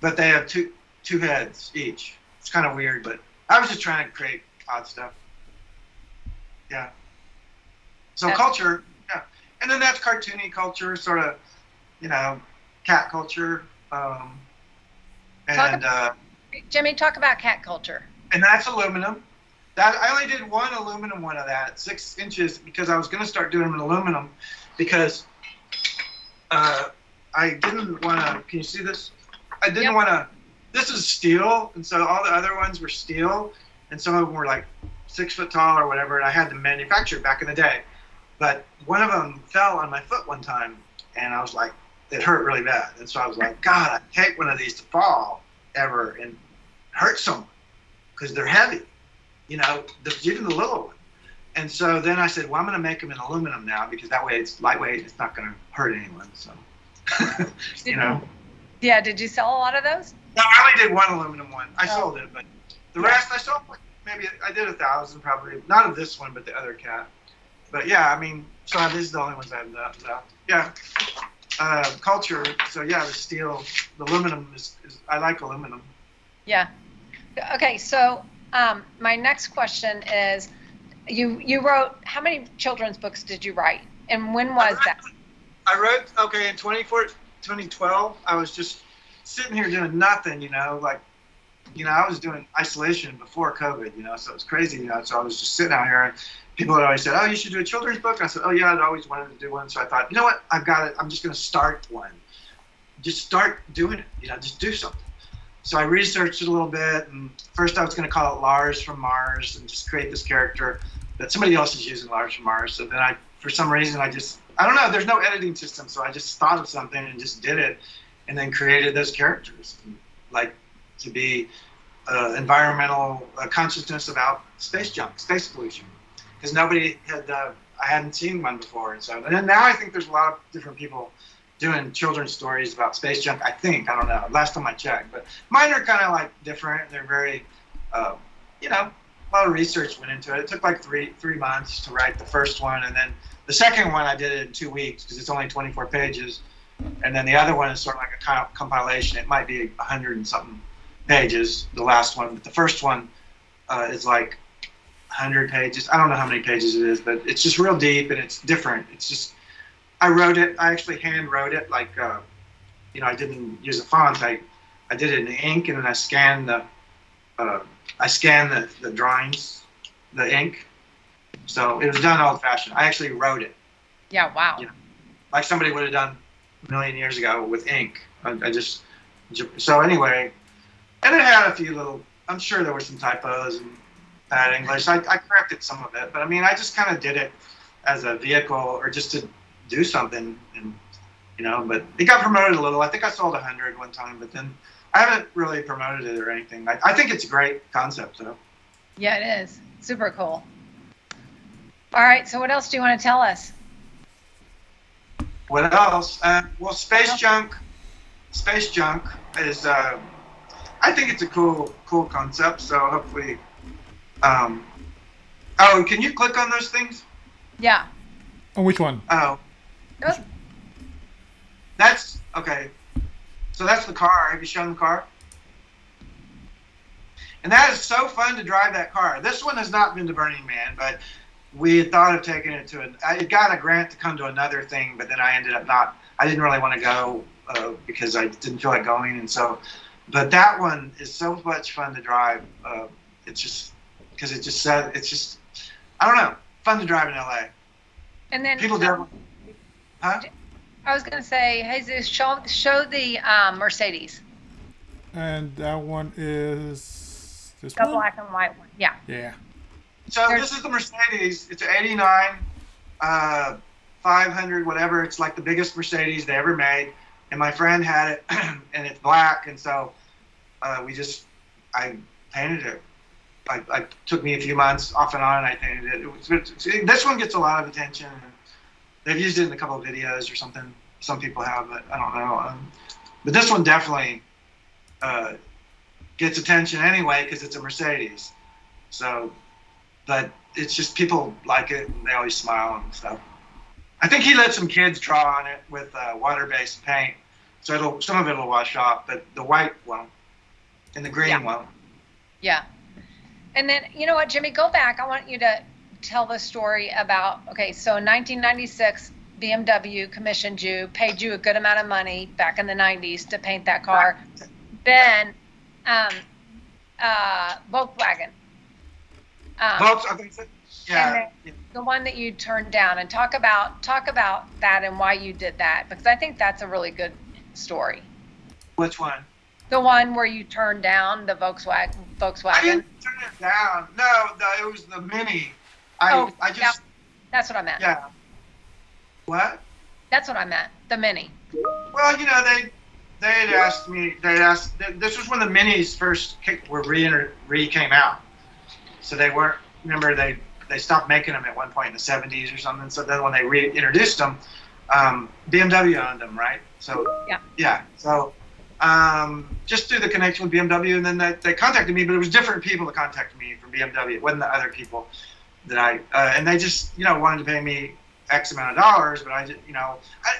but they have two two heads each. It's kind of weird, but I was just trying to create odd stuff. Yeah. So that's culture, yeah. And then that's cartoony culture, sort of, you know, cat culture. Um, and about, uh, Jimmy, talk about cat culture. And that's aluminum. That I only did one aluminum one of that, six inches, because I was going to start doing them in aluminum, because uh, I didn't want to. Can you see this? I didn't yep. want to. This is steel, and so all the other ones were steel, and some of them were like six foot tall or whatever, and I had them manufactured back in the day. But one of them fell on my foot one time, and I was like, it hurt really bad. And so I was like, God, I'd hate one of these to fall ever and hurt someone, because they're heavy, you know, the, even the little one. And so then I said, well, I'm going to make them in aluminum now, because that way it's lightweight, it's not going to hurt anyone. So, you know. Yeah, did you sell a lot of those? No, I only did one aluminum one. I oh. sold it, but the yeah. rest I sold, like maybe I did a thousand probably. Not of this one, but the other cat. But yeah, I mean, so this is the only ones I have left. Yeah, uh, culture. So yeah, the steel, the aluminum is, is I like aluminum. Yeah. Okay, so um, my next question is, you you wrote, how many children's books did you write, and when was I wrote, that? I wrote okay in twenty twelve. I was just sitting here doing nothing, you know, like, you know, I was doing isolation before COVID, you know, so it was crazy, you know, so I was just sitting out here, and people had always said, oh, you should do a children's book. And I said, oh, yeah, I'd always wanted to do one. So I thought, you know what, I've got it. I'm just going to start one. Just start doing it, you know, just do something. So I researched it a little bit, and first I was going to call it Lars from Mars and just create this character that somebody else is using, Lars from Mars. So then I, for some reason, I just, I don't know, there's no editing system, so I just thought of something and just did it, and then created those characters, like, to be uh, environmental uh, consciousness about space junk, space pollution, because nobody had, uh, I hadn't seen one before, and so, and now I think there's a lot of different people doing children's stories about space junk, I think, I don't know, last time I checked, but mine are kind of like different, they're very, uh, you know, a lot of research went into it, it took like three, three months to write the first one, and then the second one I did it in two weeks, because it's only twenty-four pages, and then the other one is sort of like a kind of compilation, it might be a hundred and something pages, the last one, but the first one uh, is like one hundred pages. I don't know how many pages it is, but it's just real deep and it's different. It's just, I wrote it, I actually hand wrote it, like, uh, you know, I didn't use a font, I, I did it in ink, and then I scanned the, uh, I scanned the, the drawings, the ink, so it was done old fashioned. I actually wrote it. Yeah, wow. You know, like somebody would have done a million years ago with ink. I, I just, so anyway, and it had a few little, I'm sure there were some typos and bad English. I, I corrected some of it, but I mean, I just kind of did it as a vehicle or just to do something, and you know, but it got promoted a little. I think I sold a hundred one time, but then I haven't really promoted it or anything. I, I think it's a great concept, though. Yeah, it is. Super cool. All right, so what else do you want to tell us? What else? Uh, well, space junk, space junk is... Uh, I think it's a cool, cool concept. So hopefully, um, oh, can you click on those things? Yeah. On which one? Oh, oh. That's okay. So that's the car. Have you shown the car? And that is so fun to drive that car. This one has not been to Burning Man, but we had thought of taking it to an. I got a grant to come to another thing, but then I ended up not. I didn't really want to go uh, because I didn't feel like going, and so. But that one is so much fun to drive. Uh, it's just because it just said it's just I don't know, fun to drive in L A. And then people um, do. Huh? I was gonna say, Jesus, show show the um, Mercedes. And that one is this the one? Black and white one. Yeah. Yeah. So There's, this is the Mercedes. It's an eighty-nine, uh, five hundred, whatever. It's like the biggest Mercedes they ever made. And my friend had it, and it's black, and so uh, we just, I painted it. I, I took me a few months off and on, and I painted it. It was, it, this one gets a lot of attention. They've used it in a couple of videos or something. Some people have, but I don't know. Um, but this one definitely uh, gets attention anyway because it's a Mercedes. So, but it's just people like it, and they always smile and stuff. I think he let some kids draw on it with uh, water-based paint, so it'll some of it'll wash off, but the white won't, and the green yeah. won't. Yeah. And then you know what, Jimmy, go back. I want you to tell the story about, okay, so in nineteen ninety-six, B M W commissioned you, paid you a good amount of money back in the nineties to paint that car. Right. Then um, uh, Volkswagen. Um, Volkswagen. Yeah. And the one that you turned down, and talk about talk about that and why you did that, because I think that's a really good story. Which one? The one where you turned down the Volkswagen. Volkswagen. I didn't turn it down. No, no, it was the Mini. I oh, I just. That, that's what I meant. Yeah. What? That's what I meant. The Mini. Well, you know, they they had asked me. They asked. They, this was when the Minis first kicked, were re re came out. So they weren't. Remember they. They stopped making them at one point in the seventies or something. So then when they reintroduced them, um, B M W owned them, right? So yeah, yeah. So um, just through the connection with B M W, and then they, they contacted me, but it was different people that contacted me from B M W. It wasn't the other people that I uh, and they just you know wanted to pay me X amount of dollars, but I just, you know I,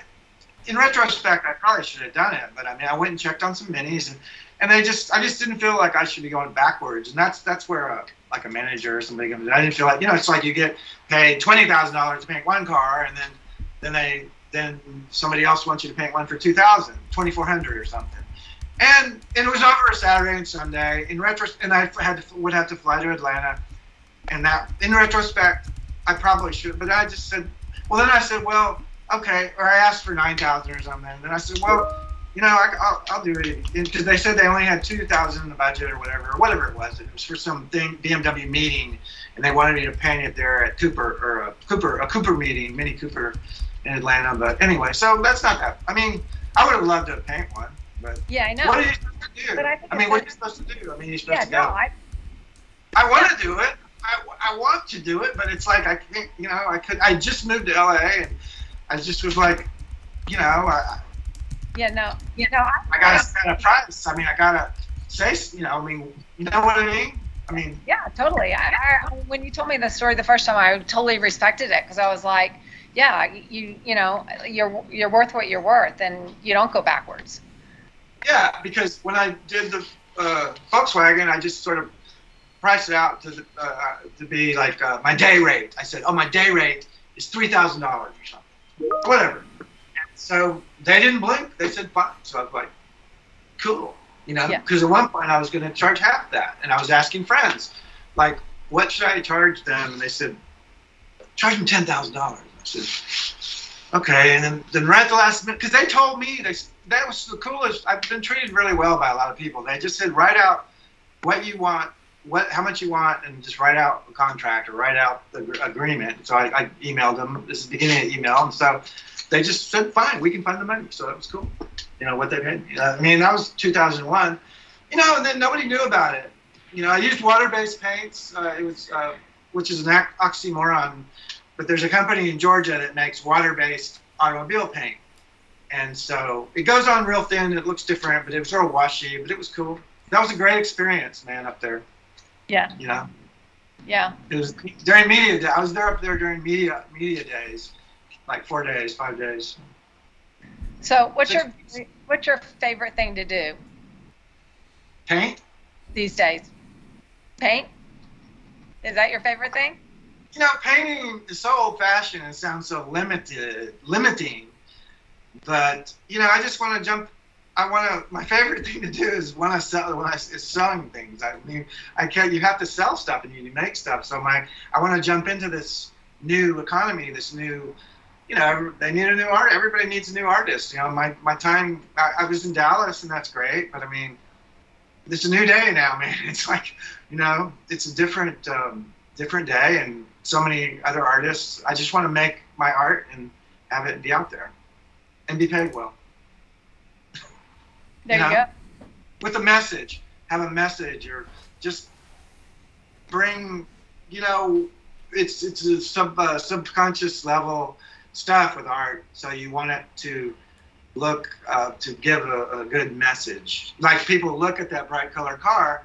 in retrospect I probably should have done it, but I mean I went and checked on some Minis, and and they just I just didn't feel like I should be going backwards, and that's that's where. Uh, like a manager or somebody comes in. I didn't feel like, you know, it's like you get paid twenty thousand dollars to paint one car, and then then they then somebody else wants you to paint one for two thousand dollars, twenty-four hundred dollars or something. And, and it was over a Saturday and Sunday. In retrospect, and I had to, would have to fly to Atlanta. And that, in retrospect, I probably should, but I just said, well, then I said, well, okay, or I asked for nine thousand dollars or something. And then I said, well, you know, I, I'll, I'll do it, because they said they only had two thousand dollars in the budget or whatever, or whatever it was. It was for some thing, B M W meeting, and they wanted me to paint it there at Cooper, or a Cooper, a Cooper meeting, Mini Cooper in Atlanta. But anyway, so that's not that. I mean, I would have loved to paint one, but yeah, I know. What are you supposed to do? But I, I mean, what are you supposed to do? I mean, you're supposed yeah, to go. No, I, I want to do it. I, I want to do it, but it's like I can't, you know, I could. I just moved to L A, and I just was like, you know, I. Yeah, no, you know, I, I gotta set a price. I mean, I gotta say, you know, I mean, you know what I mean? I mean, yeah, totally. I, I when you told me the story the first time, I totally respected it, because I was like, yeah, you, you know, you're you're worth what you're worth, and you don't go backwards. Yeah, because when I did the uh, Volkswagen, I just sort of priced it out to the, uh, to be like uh, my day rate. I said, oh, my day rate is three thousand dollars or something, whatever. So they didn't blink. They said fine. So I was like, cool, you know, because yeah. At one point I was going to charge half that, and I was asking friends, like, what should I charge them? And they said, charge them ten thousand dollars. I said, okay. And then, then right at the last minute, because they told me they that was the coolest. I've been treated really well by a lot of people. They just said, write out what you want, what how much you want, and just write out a contract or write out the agreement. And so I, I emailed them. This is the beginning of email, and so. They just said, fine, we can find the money. So that was cool. You know, what they paid. Uh, I mean, that was two thousand one. You know, and then nobody knew about it. You know, I used water-based paints, uh, it was, uh, which is an oxymoron. But there's a company in Georgia that makes water-based automobile paint. And so it goes on real thin. It looks different, but it was sort of washy. But it was cool. That was a great experience, man, up there. Yeah. You know? Yeah. It was during media day. I was there up there during media media days. Like four days, five days. So, what's Six your days. what's your favorite thing to do? Paint. These days, paint. Is that your favorite thing? You know, painting is so old-fashioned and sounds so limited, limiting. But you know, I just want to jump. I want to. My favorite thing to do is when I sell. When I is selling things. I mean, I can't. You have to sell stuff and you make stuff. So my, I want to jump into this new economy. This new. You know, they need a new art. Everybody needs a new artist. You know, my, my time, I, I was in Dallas, and that's great. But, I mean, it's a new day now, man. It's like, you know, it's a different um, different day, and so many other artists. I just want to make my art and have it be out there and be paid well. There you, know? you go. With a message. Have a message, or just bring, you know, it's, it's a sub, uh, subconscious level stuff with art, so you want it to look uh, to give a, a good message. Like people look at that bright color car,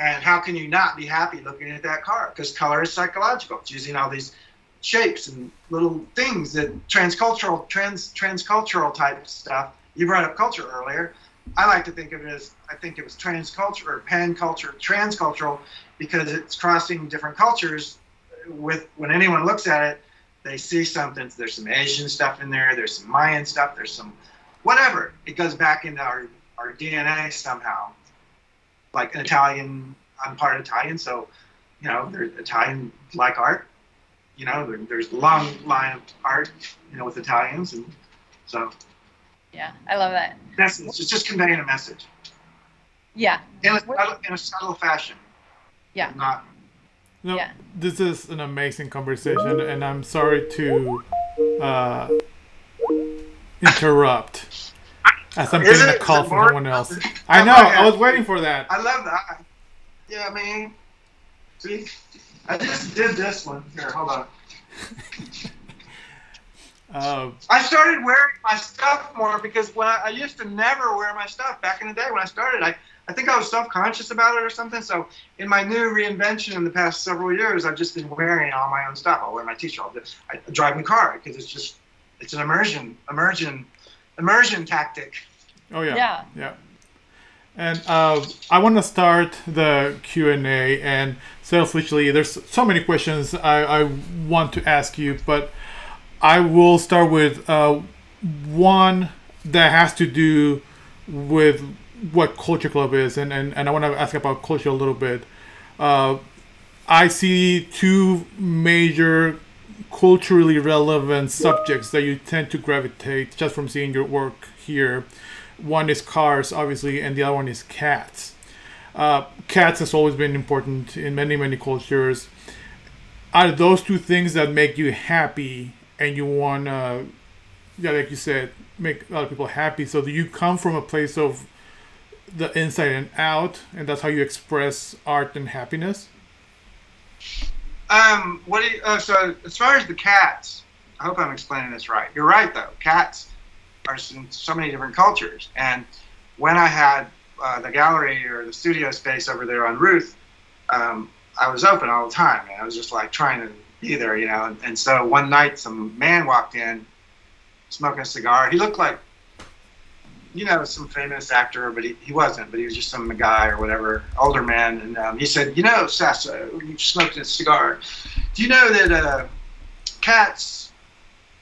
and how can you not be happy looking at that car? Because color is psychological. It's using all these shapes and little things that transcultural, trans transcultural type stuff. You brought up culture earlier. I like to think of it as I think it was transculture or pan culture, transcultural, because it's crossing different cultures with when anyone looks at it, they see something. There's some Asian stuff in there. There's some Mayan stuff. There's some whatever. It goes back into our, our D N A somehow. Like an Italian, I'm part Italian, so, you know, there's Italian like art. You know, there, there's a long line of art, you know, with Italians. And so. Yeah, I love that. Message. It's just conveying a message. Yeah. In a, subtle, in a subtle fashion. Yeah. Not. No, yeah. This is an amazing conversation, and I'm sorry to uh, interrupt as I'm getting a call from someone else. I know, I was waiting for that. I love that. Yeah, I mean, see, I just did this one. Here, hold on. Uh, I started wearing my stuff more because when I, I used to never wear my stuff back in the day when I started. I, I think I was self-conscious about it or something. So in my new reinvention in the past several years, I've just been wearing all my own stuff. I'll wear my t-shirt. I drive in the car because it's just it's an immersion, immersion, immersion tactic. Oh yeah, yeah, yeah. And uh, I want to start the Q and A. And selfishly, there's so many questions I, I want to ask you, but I will start with uh, one that has to do with what Culture Club is, and, and, and I want to ask about culture a little bit. Uh, I see two major culturally relevant subjects that you tend to gravitate just from seeing your work here. One is cars, obviously, and the other one is cats. Uh, cats has always been important in many, many cultures. Are those two things that make you happy? And you want to, yeah, like you said, make other people happy. So do you come from a place of the inside and out, and that's how you express art and happiness? Um, what do you, uh, so as far as the cats, I hope I'm explaining this right. You're right, though. Cats are in so many different cultures. And when I had uh, the gallery or the studio space over there on Ruth, um, I was open all the time. And I was just like trying to either, you know, and, and so one night some man walked in smoking a cigar. He looked like, you know, some famous actor, but he, he wasn't, but he was just some guy or whatever, older man. And um, he said, you know, Sasso, you smoked a cigar. Do you know that uh, cats,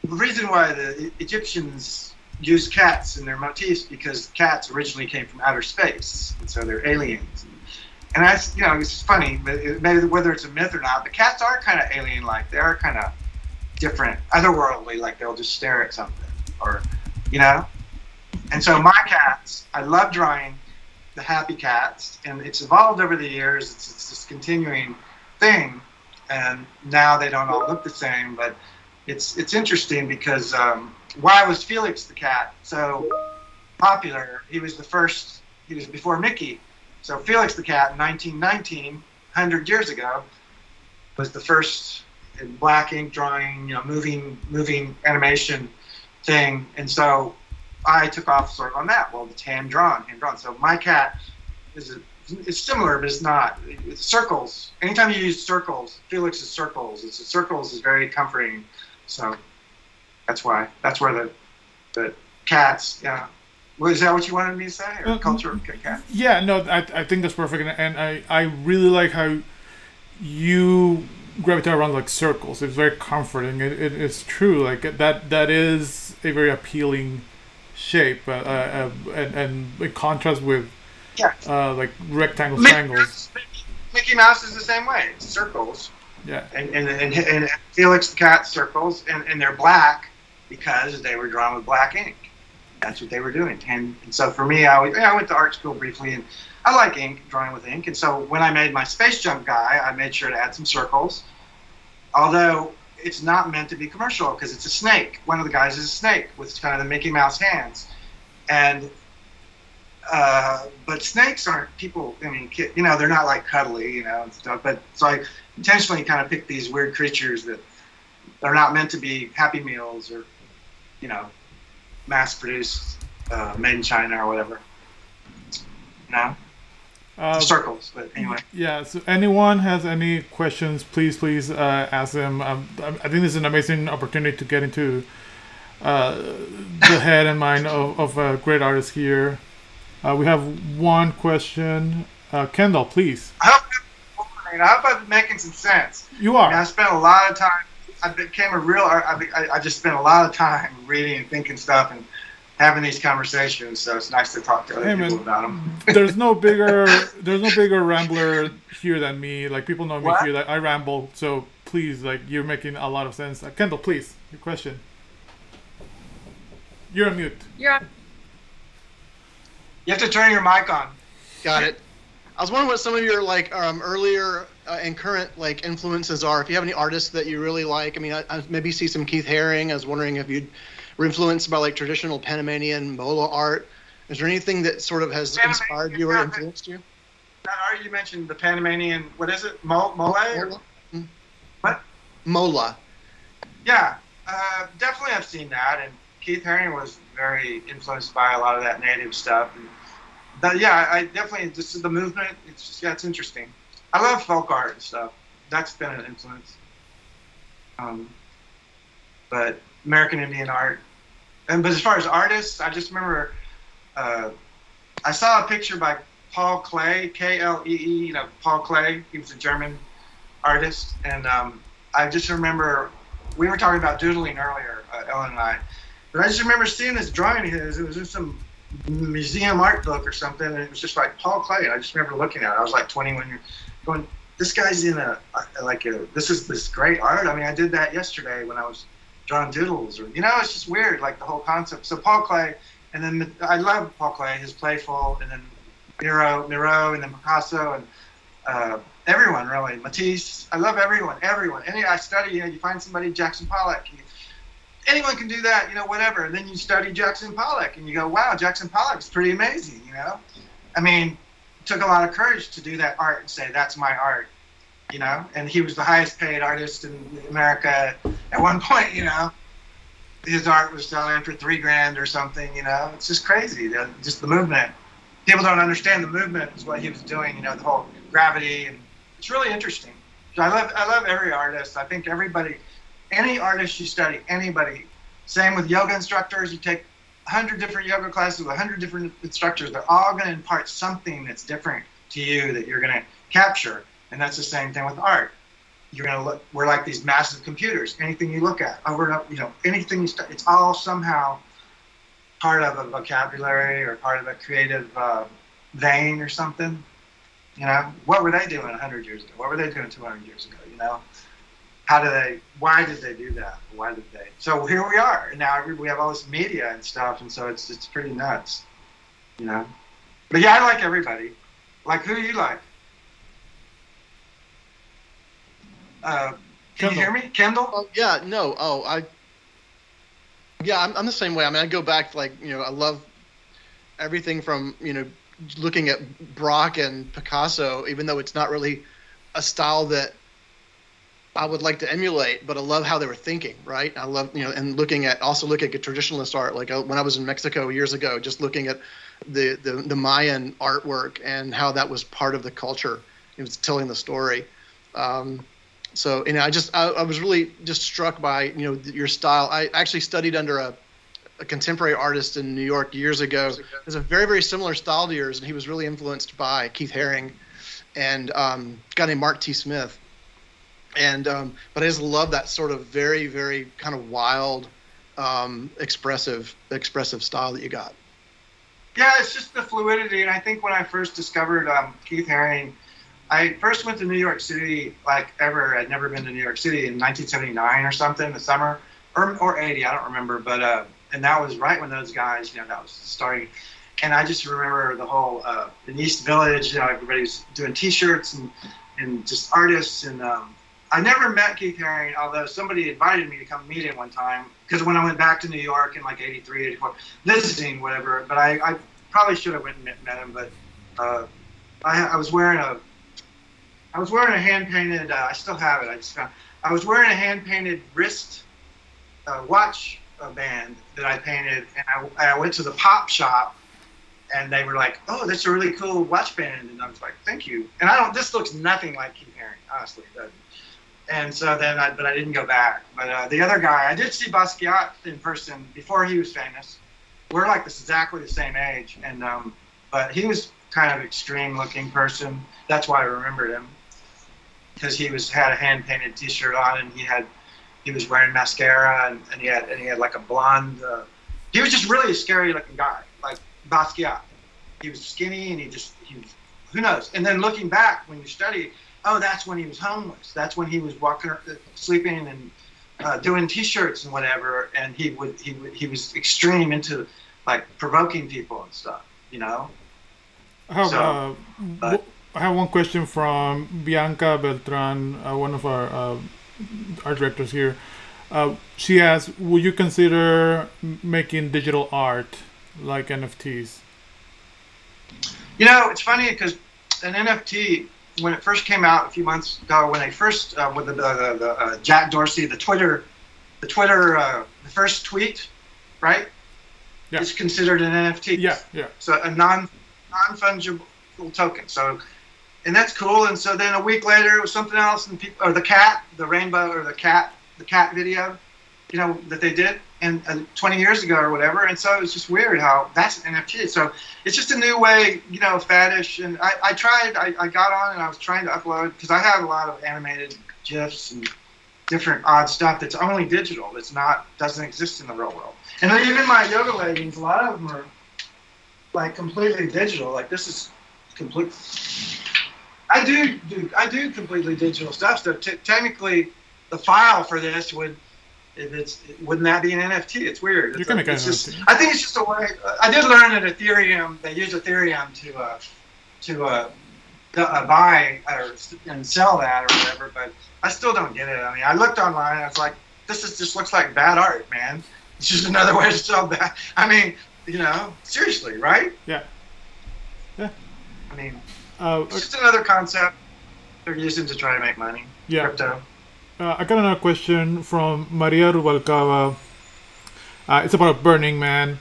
the reason why the Egyptians use cats in their motifs, because cats originally came from outer space, and so they're aliens. And that's, you know, it's funny, but it, maybe whether it's a myth or not, but cats are kind of alien-like. They are kind of different, otherworldly, like they'll just stare at something or, you know? And so my cats, I love drawing the happy cats, and it's evolved over the years. It's, it's this continuing thing, and now they don't all look the same, but it's it's interesting because um, why was Felix the cat so popular? He was the first, he was before Mickey. So Felix the cat in nineteen nineteen, one hundred years ago, was the first in black ink drawing, you know, moving moving animation thing. And so I took off sort of on that. Well, it's hand drawn, hand drawn. So my cat is a, it's similar, but it's not. It's circles. Anytime you use circles, Felix's circles. It's circles is very comforting. So that's why. That's where the the cats, yeah. Well, is that what you wanted me to say? Or uh, culture of cats? Yeah, no, I I think that's perfect, and, and I, I really like how you gravitate around like circles. It's very comforting. It, it it's true. Like that that is a very appealing shape, uh, uh, and and it contrasts with yeah. uh, like rectangles, Mickey, triangles. Mickey Mouse is the same way. It's circles. Yeah. And and and, and Felix the cat circles, and, and they're black because they were drawn with black ink. That's what they were doing. And, and so for me, I, always, I went to art school briefly, and I like ink, drawing with ink. And so when I made my space jump guy, I made sure to add some circles, although it's not meant to be commercial because it's a snake. One of the guys is a snake with kind of the Mickey Mouse hands. And uh, but snakes aren't people, I mean, you know, they're not like cuddly, you know, and stuff. But so I intentionally kind of picked these weird creatures that are not meant to be Happy Meals or, you know, mass-produced, uh, made in China or whatever. You know? Uh, circles, but anyway. Yeah, so anyone has any questions, please, please uh, ask them. Um, I think this is an amazing opportunity to get into uh, the head and mind of, of a great artist here. Uh, we have one question. Uh, Kendall, please. I hope You know, I hope I'm making some sense. You are. And I spent a lot of time. I became a real. I, I just spent a lot of time reading and thinking stuff and having these conversations. So it's nice to talk to other hey, people man, about them. There's no bigger. There's no bigger rambler here than me. Like people know me what? here. That I ramble. So please, like you're making a lot of sense. Uh, Kendall, please, your question. You're on mute. You're on. You have to turn your mic on. Got it. I was wondering what some of your like um, earlier uh, and current like influences are. If you have any artists that you really like, I mean, I, I maybe see some Keith Haring. I was wondering if you were influenced by like traditional Panamanian Mola art. Is there anything that sort of has Panamanian, inspired you or influenced you? I already mentioned the Panamanian. What is it? Mo, Mola? Mola. Or, what? Mola. Yeah, uh, definitely I've seen that, and Keith Haring was very influenced by a lot of that native stuff. And, But yeah, I definitely, this is the movement. It's just, yeah, it's interesting. I love folk art and stuff. That's been an influence. Um, but American Indian art. And but as far as artists, I just remember uh, I saw a picture by Paul Klee, K L E E, you know, Paul Klee. He was a German artist. And um, I just remember, we were talking about doodling earlier, uh, Ellen and I. But I just remember seeing this drawing of his. It was in some museum art book or something, and it was just like Paul Klee. I just remember looking at it. I was like twenty-one years, going, this guy's in a, like a, this is this great art. I mean, I did that yesterday when I was drawing doodles, or, you know, it's just weird, like the whole concept. So Paul Klee, and then the, I love Paul Klee, his Playful, and then Bureau, Bureau, and then Picasso, and uh, everyone really, Matisse. I love everyone, everyone. Any I study, you know, you find somebody, Jackson Pollock. You, anyone can do that, you know, whatever. And then you study Jackson Pollock, and you go, wow, Jackson Pollock's pretty amazing, you know? I mean, it took a lot of courage to do that art and say, that's my art, you know? And he was the highest paid artist in America at one point, you know? His art was selling for three grand or something, you know? It's just crazy, just the movement. People don't understand the movement is what he was doing, you know, the whole gravity. And it's really interesting. So I love, I love every artist. I think everybody... Any artist you study, anybody, same with yoga instructors, you take a hundred different yoga classes with a hundred different instructors, they're all going to impart something that's different to you that you're going to capture, and that's the same thing with art. You're going to look, we're like these massive computers, anything you look at, over and over, you know, anything you study, it's all somehow part of a vocabulary or part of a creative uh, vein or something, you know? What were they doing a hundred years ago? What were they doing two hundred years ago, you know? How do they, why did they do that? Why did they? So here we are. And now we have all this media and stuff, and so it's it's pretty nuts, you know? But yeah, I like everybody. Like, who do you like? Uh, can Kendall. You hear me? Kendall? Oh, yeah, no. Oh, I, yeah, I'm, I'm the same way. I mean, I go back, like, you know, I love everything from, you know, looking at Brock and Picasso, even though it's not really a style that I would like to emulate, but I love how they were thinking, right? I love, you know, and looking at, also looking at traditionalist art, like when I was in Mexico years ago, just looking at the, the, the Mayan artwork and how that was part of the culture. It was telling the story. Um, so, you know, I just, I, I was really just struck by, you know, your style. I actually studied under a, a contemporary artist in New York years ago. It was a very, very similar style to yours, and he was really influenced by Keith Haring and um, a guy named Mark T. Smith. And um, but I just love that sort of very, very kind of wild, um, expressive, expressive style that you got. Yeah, it's just the fluidity. And I think when I first discovered um, Keith Haring, I first went to New York City like ever. I'd never been to New York City in nineteen seventy-nine or something, the summer, or, or eighty, I don't remember. But uh, and that was right when those guys, you know, that was starting. And I just remember the whole uh, in East Village, you know, everybody was doing T-shirts and and just artists and. Um, I never met Keith Haring, although somebody invited me to come meet him one time, because when I went back to New York in like eighty-three, eighty-four, visiting, whatever, but I, I probably should have went and met him, but uh, I, I was wearing a, I was wearing a hand-painted, uh, I still have it, I just found, I was wearing a hand-painted wrist uh, watch uh, band that I painted, and I, I went to the pop shop, and they were like, oh, that's a really cool watch band, and I was like, thank you, and I don't, this looks nothing like Keith Haring, honestly, it doesn't. And so then, I, but I didn't go back. But uh, the other guy, I did see Basquiat in person before he was famous. We're like this, exactly the same age. And um, but he was kind of extreme looking person. That's why I remembered him. because he was had a hand painted T-shirt on, and he had he was wearing mascara, and, and he had and he had like a blonde. Uh, he was just really a scary looking guy, like Basquiat. He was skinny, and he just he was, who knows. And then looking back, when you study, oh, that's when he was homeless. That's when he was walking, sleeping, and uh, doing T-shirts and whatever. And he would he would, he was extreme into like provoking people and stuff, you know. I have, so, uh, but, I have one question from Bianca Beltran, uh, one of our uh, art directors here. Uh, she asks, would you consider making digital art like N F Ts? You know, it's funny because an N F T, when it first came out a few months ago, when they first, uh, with the, the, the uh, Jack Dorsey, the Twitter, the Twitter, uh, the first tweet, right? Yeah. It's considered an N F T. Yeah, yeah. So a non non-fungible token. So, and that's cool. And so then a week later, it was something else, and people, or the cat, the rainbow, or the cat, the cat video, you know, that they did, and uh, twenty years ago or whatever. And so it's just weird how that's an N F T. So it's just a new way, you know, faddish. And I, I tried, I, I got on and I was trying to upload, because I have a lot of animated GIFs and different odd stuff that's only digital. That's not, doesn't exist in the real world. And even my yoga leggings, a lot of them are like completely digital. Like this is complete. I do do I do completely digital stuff. So t technically, the file for this would, if it's wouldn't that be an N F T? It's weird. It's, a, it's just, I think it's just a way. I did learn that Ethereum, they use Ethereum to uh, to uh, uh, buy or and sell that or whatever. But I still don't get it. I mean, I looked online. And I was like, this is just looks like bad art, man. It's just another way to sell that. I mean. You know, seriously, right? Yeah. Yeah. I mean, uh, it's just another concept they're using to try to make money. Yeah. Crypto. Uh, I got another question from Maria Rubalcaba. Uh, it's about Burning Man.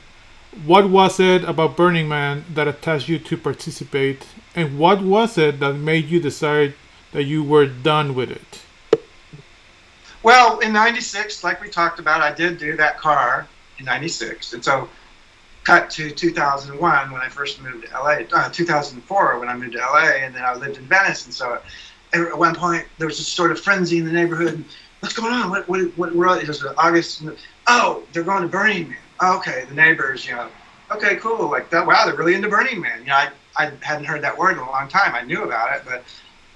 What was it about Burning Man that attached you to participate? And what was it that made you decide that you were done with it? Well, in ninety-six, like we talked about, I did do that car in ninety-six. And so... Cut to two thousand one when I first moved to L A, uh, two thousand four when I moved to L A, and then I lived in Venice. And so at one point, there was this sort of frenzy in the neighborhood. And, what's going on? What, what, what world? It was August. Oh, they're going to Burning Man. Oh, okay, the neighbors, you know. Okay, cool. Like, that, wow, they're really into Burning Man. You know, I, I hadn't heard that word in a long time. I knew about it. but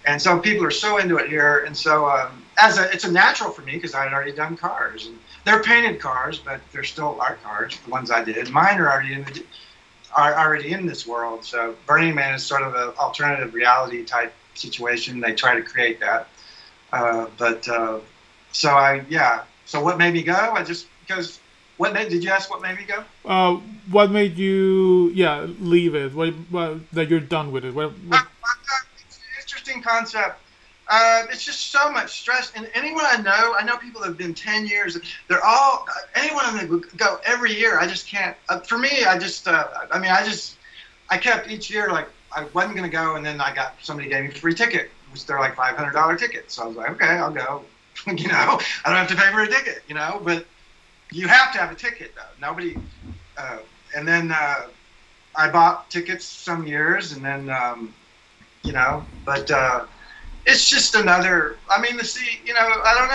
And so people are so into it here. And so um, as a, it's a natural for me because I had already done cars. And, they're painted cars, but they're still art cars. The ones I did, mine are already in the, are already in this world. So Burning Man is sort of an alternative reality type situation. They try to create that, uh, but uh, so I yeah. So what made me go? I just because what made did you ask what made me go? Uh, what made you yeah leave it? What, what that you're done with it? What, what... It's an interesting concept. Uh, it's just so much stress, and anyone I know, I know people that have been ten years, they're all, anyone I'm going to go every year, I just can't, uh, for me, I just, uh, I mean, I just, I kept each year, like, I wasn't going to go, and then I got, somebody gave me a free ticket, which they're like five hundred dollar tickets, so I was like, okay, I'll go, you know, I don't have to pay for a ticket, you know, but you have to have a ticket, though, nobody, uh, and then uh, I bought tickets some years, and then, um, you know, but, uh, it's just another. I mean, the sea. You know, I don't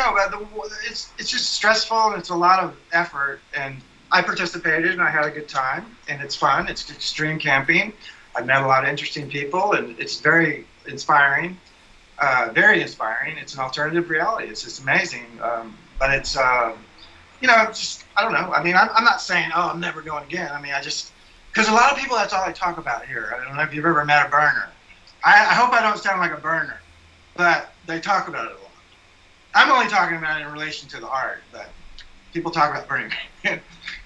know. It's it's just stressful and it's a lot of effort. And I participated and I had a good time and it's fun. It's extreme camping. I've met a lot of interesting people and it's very inspiring. Uh, very inspiring. It's an alternative reality. It's just amazing. Um, but it's uh, you know, it's just I don't know. I mean, I'm I'm not saying oh I'm never going again. I mean, I just because a lot of people that's all I talk about here. I don't know if you've ever met a burner. I, I hope I don't sound like a burner. But they talk about it a lot. I'm only talking about it in relation to the art, but people talk about Burning Man.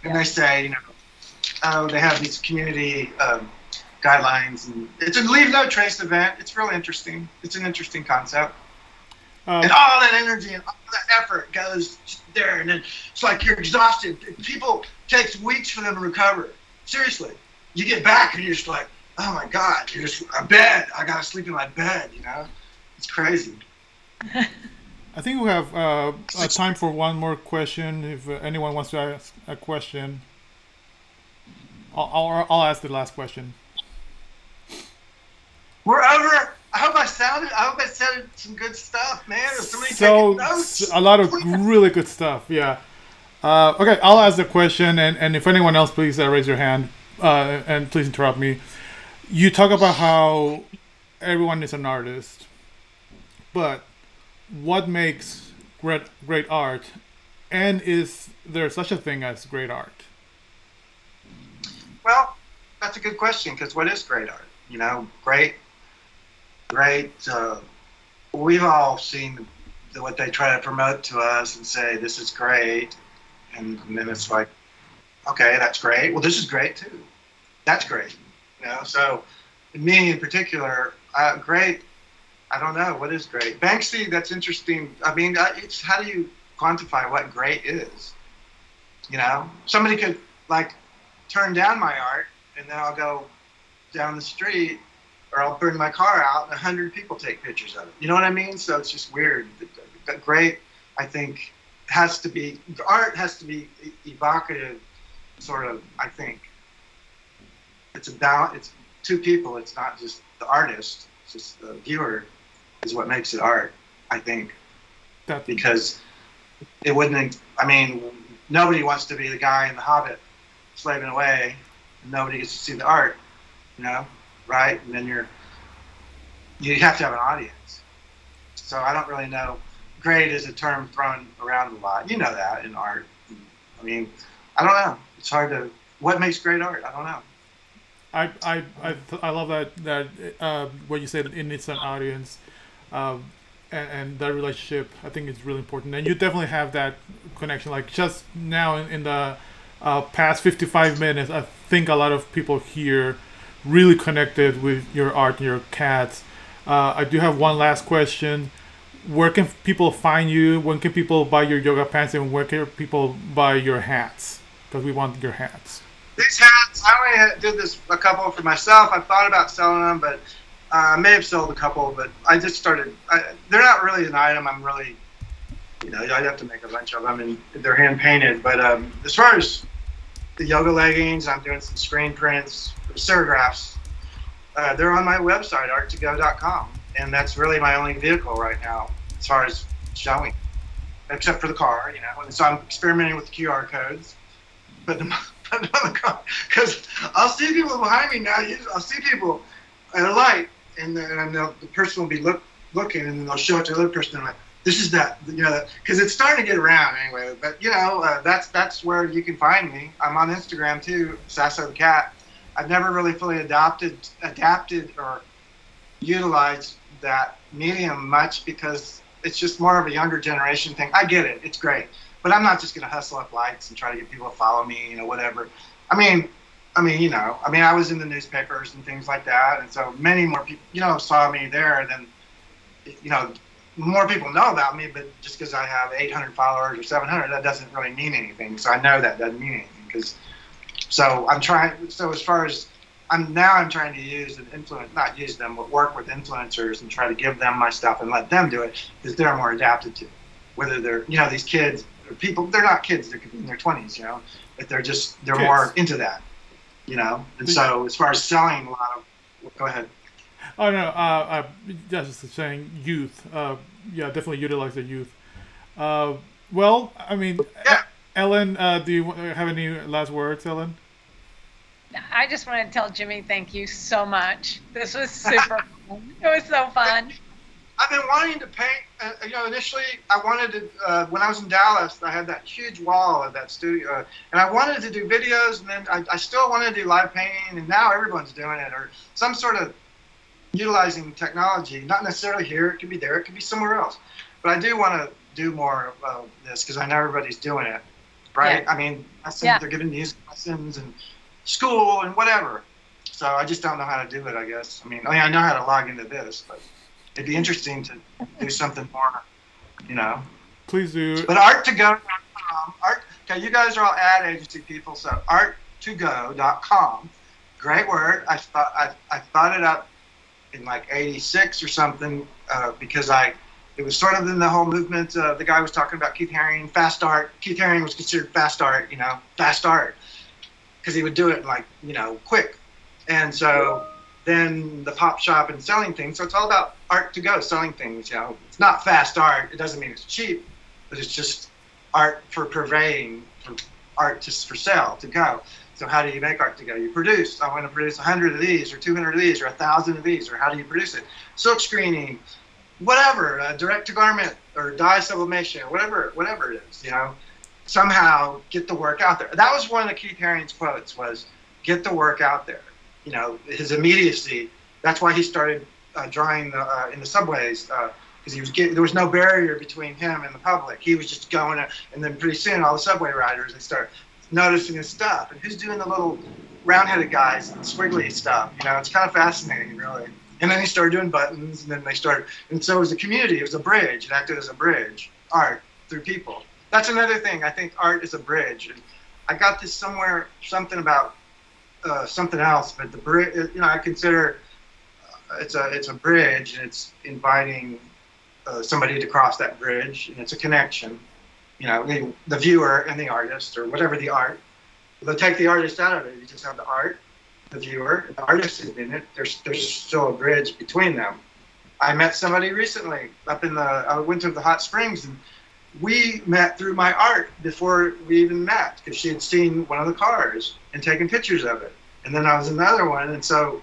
And they say, you know, oh, they have these community um, guidelines. And it's a leave no trace event. It's really interesting. It's an interesting concept. Um, and all that energy and all that effort goes there. And then it's like you're exhausted. People, it takes weeks for them to recover. Seriously. You get back and you're just like, oh, my God. You're just a bed. I got to sleep in my bed, you know. It's crazy. I think we have uh, time for one more question. If anyone wants to ask a question, I'll, I'll, I'll ask the last question. We're over. I hope I sounded. I hope I said. out some good stuff, man. There's somebody taking notes. A lot of really good stuff, yeah. Uh, okay, I'll ask the question, and, and if anyone else, please uh, raise your hand, uh, and please interrupt me. You talk about how everyone is an artist, but what makes great, great art, and is there such a thing as great art? Well, that's a good question, because what is great art? You know, great, great, uh, we've all seen what they try to promote to us and say, this is great, and, and then it's like, okay, that's great. Well, this is great, too. That's great. You know, so me in particular, uh, great, I don't know, what is great? Banksy, that's interesting. I mean, it's how do you quantify what great is? You know, somebody could, like, turn down my art, and then I'll go down the street, or I'll bring my car out, and a hundred people take pictures of it. You know what I mean? So it's just weird. But great, I think, has to be, art has to be evocative, sort of, I think. It's about, it's two people, it's not just the artist, it's just the viewer is what makes it art, I think. Definitely. Because it wouldn't, I mean, nobody wants to be the guy in The Hobbit slaving away, and nobody gets to see the art, you know, right? And then you're, you have to have an audience. So I don't really know. Great is a term thrown around a lot. You know that in art. I mean, I don't know. It's hard to, what makes great art? I don't know. I I I, I love that that uh, what you said, it needs an audience, um, and, and that relationship I think is really important. And you definitely have that connection. Like just now in, in the uh, past fifty-five minutes, I think a lot of people here really connected with your art and your cats. Uh, I do have one last question. Where can people find you? When can people buy your yoga pants? And where can people buy your hats? Because we want your hats. These hats, I only did this a couple for myself. I thought about selling them, but uh, I may have sold a couple, but I just started. I, they're not really an item. I'm really, you know, I'd have to make a bunch of them, and they're hand painted. But um, as far as the yoga leggings, I'm doing some screen prints, serigraphs. Uh, they're on my website, art to go dot com, and that's really my only vehicle right now as far as showing, except for the car, you know. And so I'm experimenting with the Q R codes, but the, because I'll see people behind me now. I'll see people at a light, and then and the person will be look, looking, and then they'll show it to another person. And I'm like, this is that, you know, because it's starting to get around anyway. But you know, uh, that's that's where you can find me. I'm on Instagram too, Sasso the Cat. I've never really fully adopted, adapted, or utilized that medium much because it's just more of a younger generation thing. I get it; it's great. But I'm not just going to hustle up likes and try to get people to follow me, you know, whatever. I mean, I mean, you know, I mean, I was in the newspapers and things like that. And so many more people, you know, saw me there than, you know, more people know about me. But just because I have eight hundred followers or seven hundred, that doesn't really mean anything. So I know that doesn't mean anything. Because so I'm trying. So as far as I'm now, I'm trying to use and influence, not use them, but work with influencers and try to give them my stuff and let them do it because they're more adapted to it. Whether they're, you know, these kids. People, they're not kids, they're in their twenties, you know, but they're just, they're kids. More into that, you know, and so as far as selling a lot of, go ahead. Oh, no, uh, I, that's just saying youth, uh, yeah, definitely utilize the youth. Uh, well, I mean, yeah. Ellen, uh, do you have any last words, Ellen? I just want to tell Jimmy, thank you so much. This was super fun. It was so fun. I've been wanting to paint, uh, you know, initially I wanted to, uh, when I was in Dallas, I had that huge wall of that studio, uh, and I wanted to do videos, and then I, I still wanted to do live painting, and now everyone's doing it, or some sort of utilizing technology, not necessarily here, it could be there, it could be somewhere else, but I do want to do more of this, because I know everybody's doing it, right? Yeah. I mean, lessons, yeah. They're giving music lessons, and school, and whatever, so I just don't know how to do it, I guess. I mean, I, mean, I know how to log into this, but... It'd be interesting to do something more, you know. Please do. But art to go dot com. Art, okay, you guys are all ad agency people, so art to go dot com. Great word. I thought I, I thought it up in like eighty-six or something uh, because I it was sort of in the whole movement. Uh, the guy was talking about Keith Haring, fast art. Keith Haring was considered fast art, you know, fast art, because he would do it like, you know, quick, and so. than the pop shop and selling things. So it's all about art to go, selling things. You know, it's not fast art. It doesn't mean it's cheap, but it's just art for purveying, for art just for sale to go. So how do you make art to go? You produce. I want to produce one hundred of these, or two hundred of these, or one thousand of these, or how do you produce it? Silk screening, whatever, uh, direct to garment, or dye sublimation, whatever, whatever it is. You know, somehow get the work out there. That was one of Keith Haring's quotes: was "Get the work out there." You know, his immediacy. That's why he started uh, drawing the, uh, in the subways, because uh, he was getting, there was no barrier between him and the public. He was just going, to, and then pretty soon all the subway riders they start noticing his stuff. And who's doing the little round-headed guys and squiggly stuff? You know, it's kind of fascinating, really. And then he started doing buttons, and then they started, and so it was a community. It was a bridge. It acted as a bridge, art through people. That's another thing. I think art is a bridge. And I got this somewhere, something about uh, something else, but the bridge, you know, I consider uh, it's a it's a bridge, and it's inviting uh, somebody to cross that bridge, and it's a connection. You know, the, the viewer and the artist, or whatever the art. They'll take the artist out of it. You just have the art, the viewer, and the artist is in it. There's there's still a bridge between them. I met somebody recently up in the. I went to the hot springs, and we met through my art before we even met, because she had seen one of the cars and taken pictures of it, and then I was in another one, and so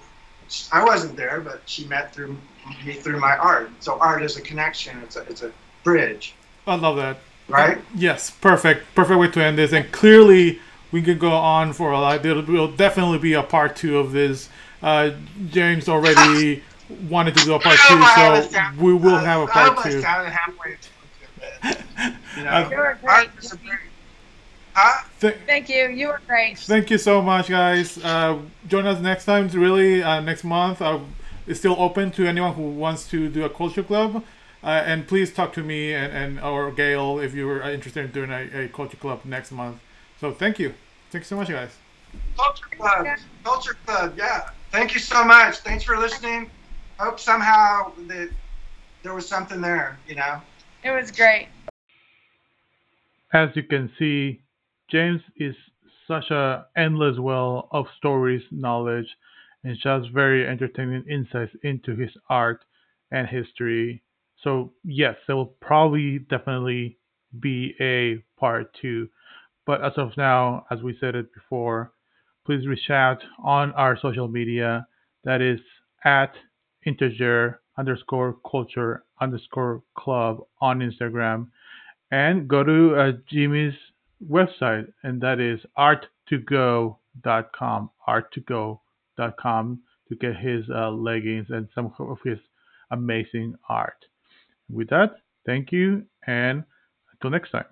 I wasn't there, but she met through me through my art. So art is a connection. It's a it's a bridge. I love that. Right? Yes, perfect. Perfect way to end this. And clearly, we could go on for a lot. There will definitely be a part two of this. Uh, James already wanted to do a part two, so we will have a part two. You know, you were great. Huh? Th Thank you. You were great. Thank you so much, guys. Uh, join us next time. Really, uh, next month. Uh, it's still open to anyone who wants to do a culture club. Uh, and please talk to me and, and or Gail if you were interested in doing a, a culture club next month. So thank you. Thanks so much, guys. Culture club. Culture club, yeah. Thank you so much. Thanks for listening. Hope somehow that there was something there, you know. It was great. As you can see, James is such an endless well of stories, knowledge, and just very entertaining insights into his art and history. So yes, there will probably definitely be a part two. But as of now, as we said it before, please reach out on our social media. That is at integer underscore culture underscore club on Instagram. And go to uh, Jimmy's website, and that is art to go dot com, art to go dot com, to get his uh, leggings and some of his amazing art. With that, thank you, and until next time.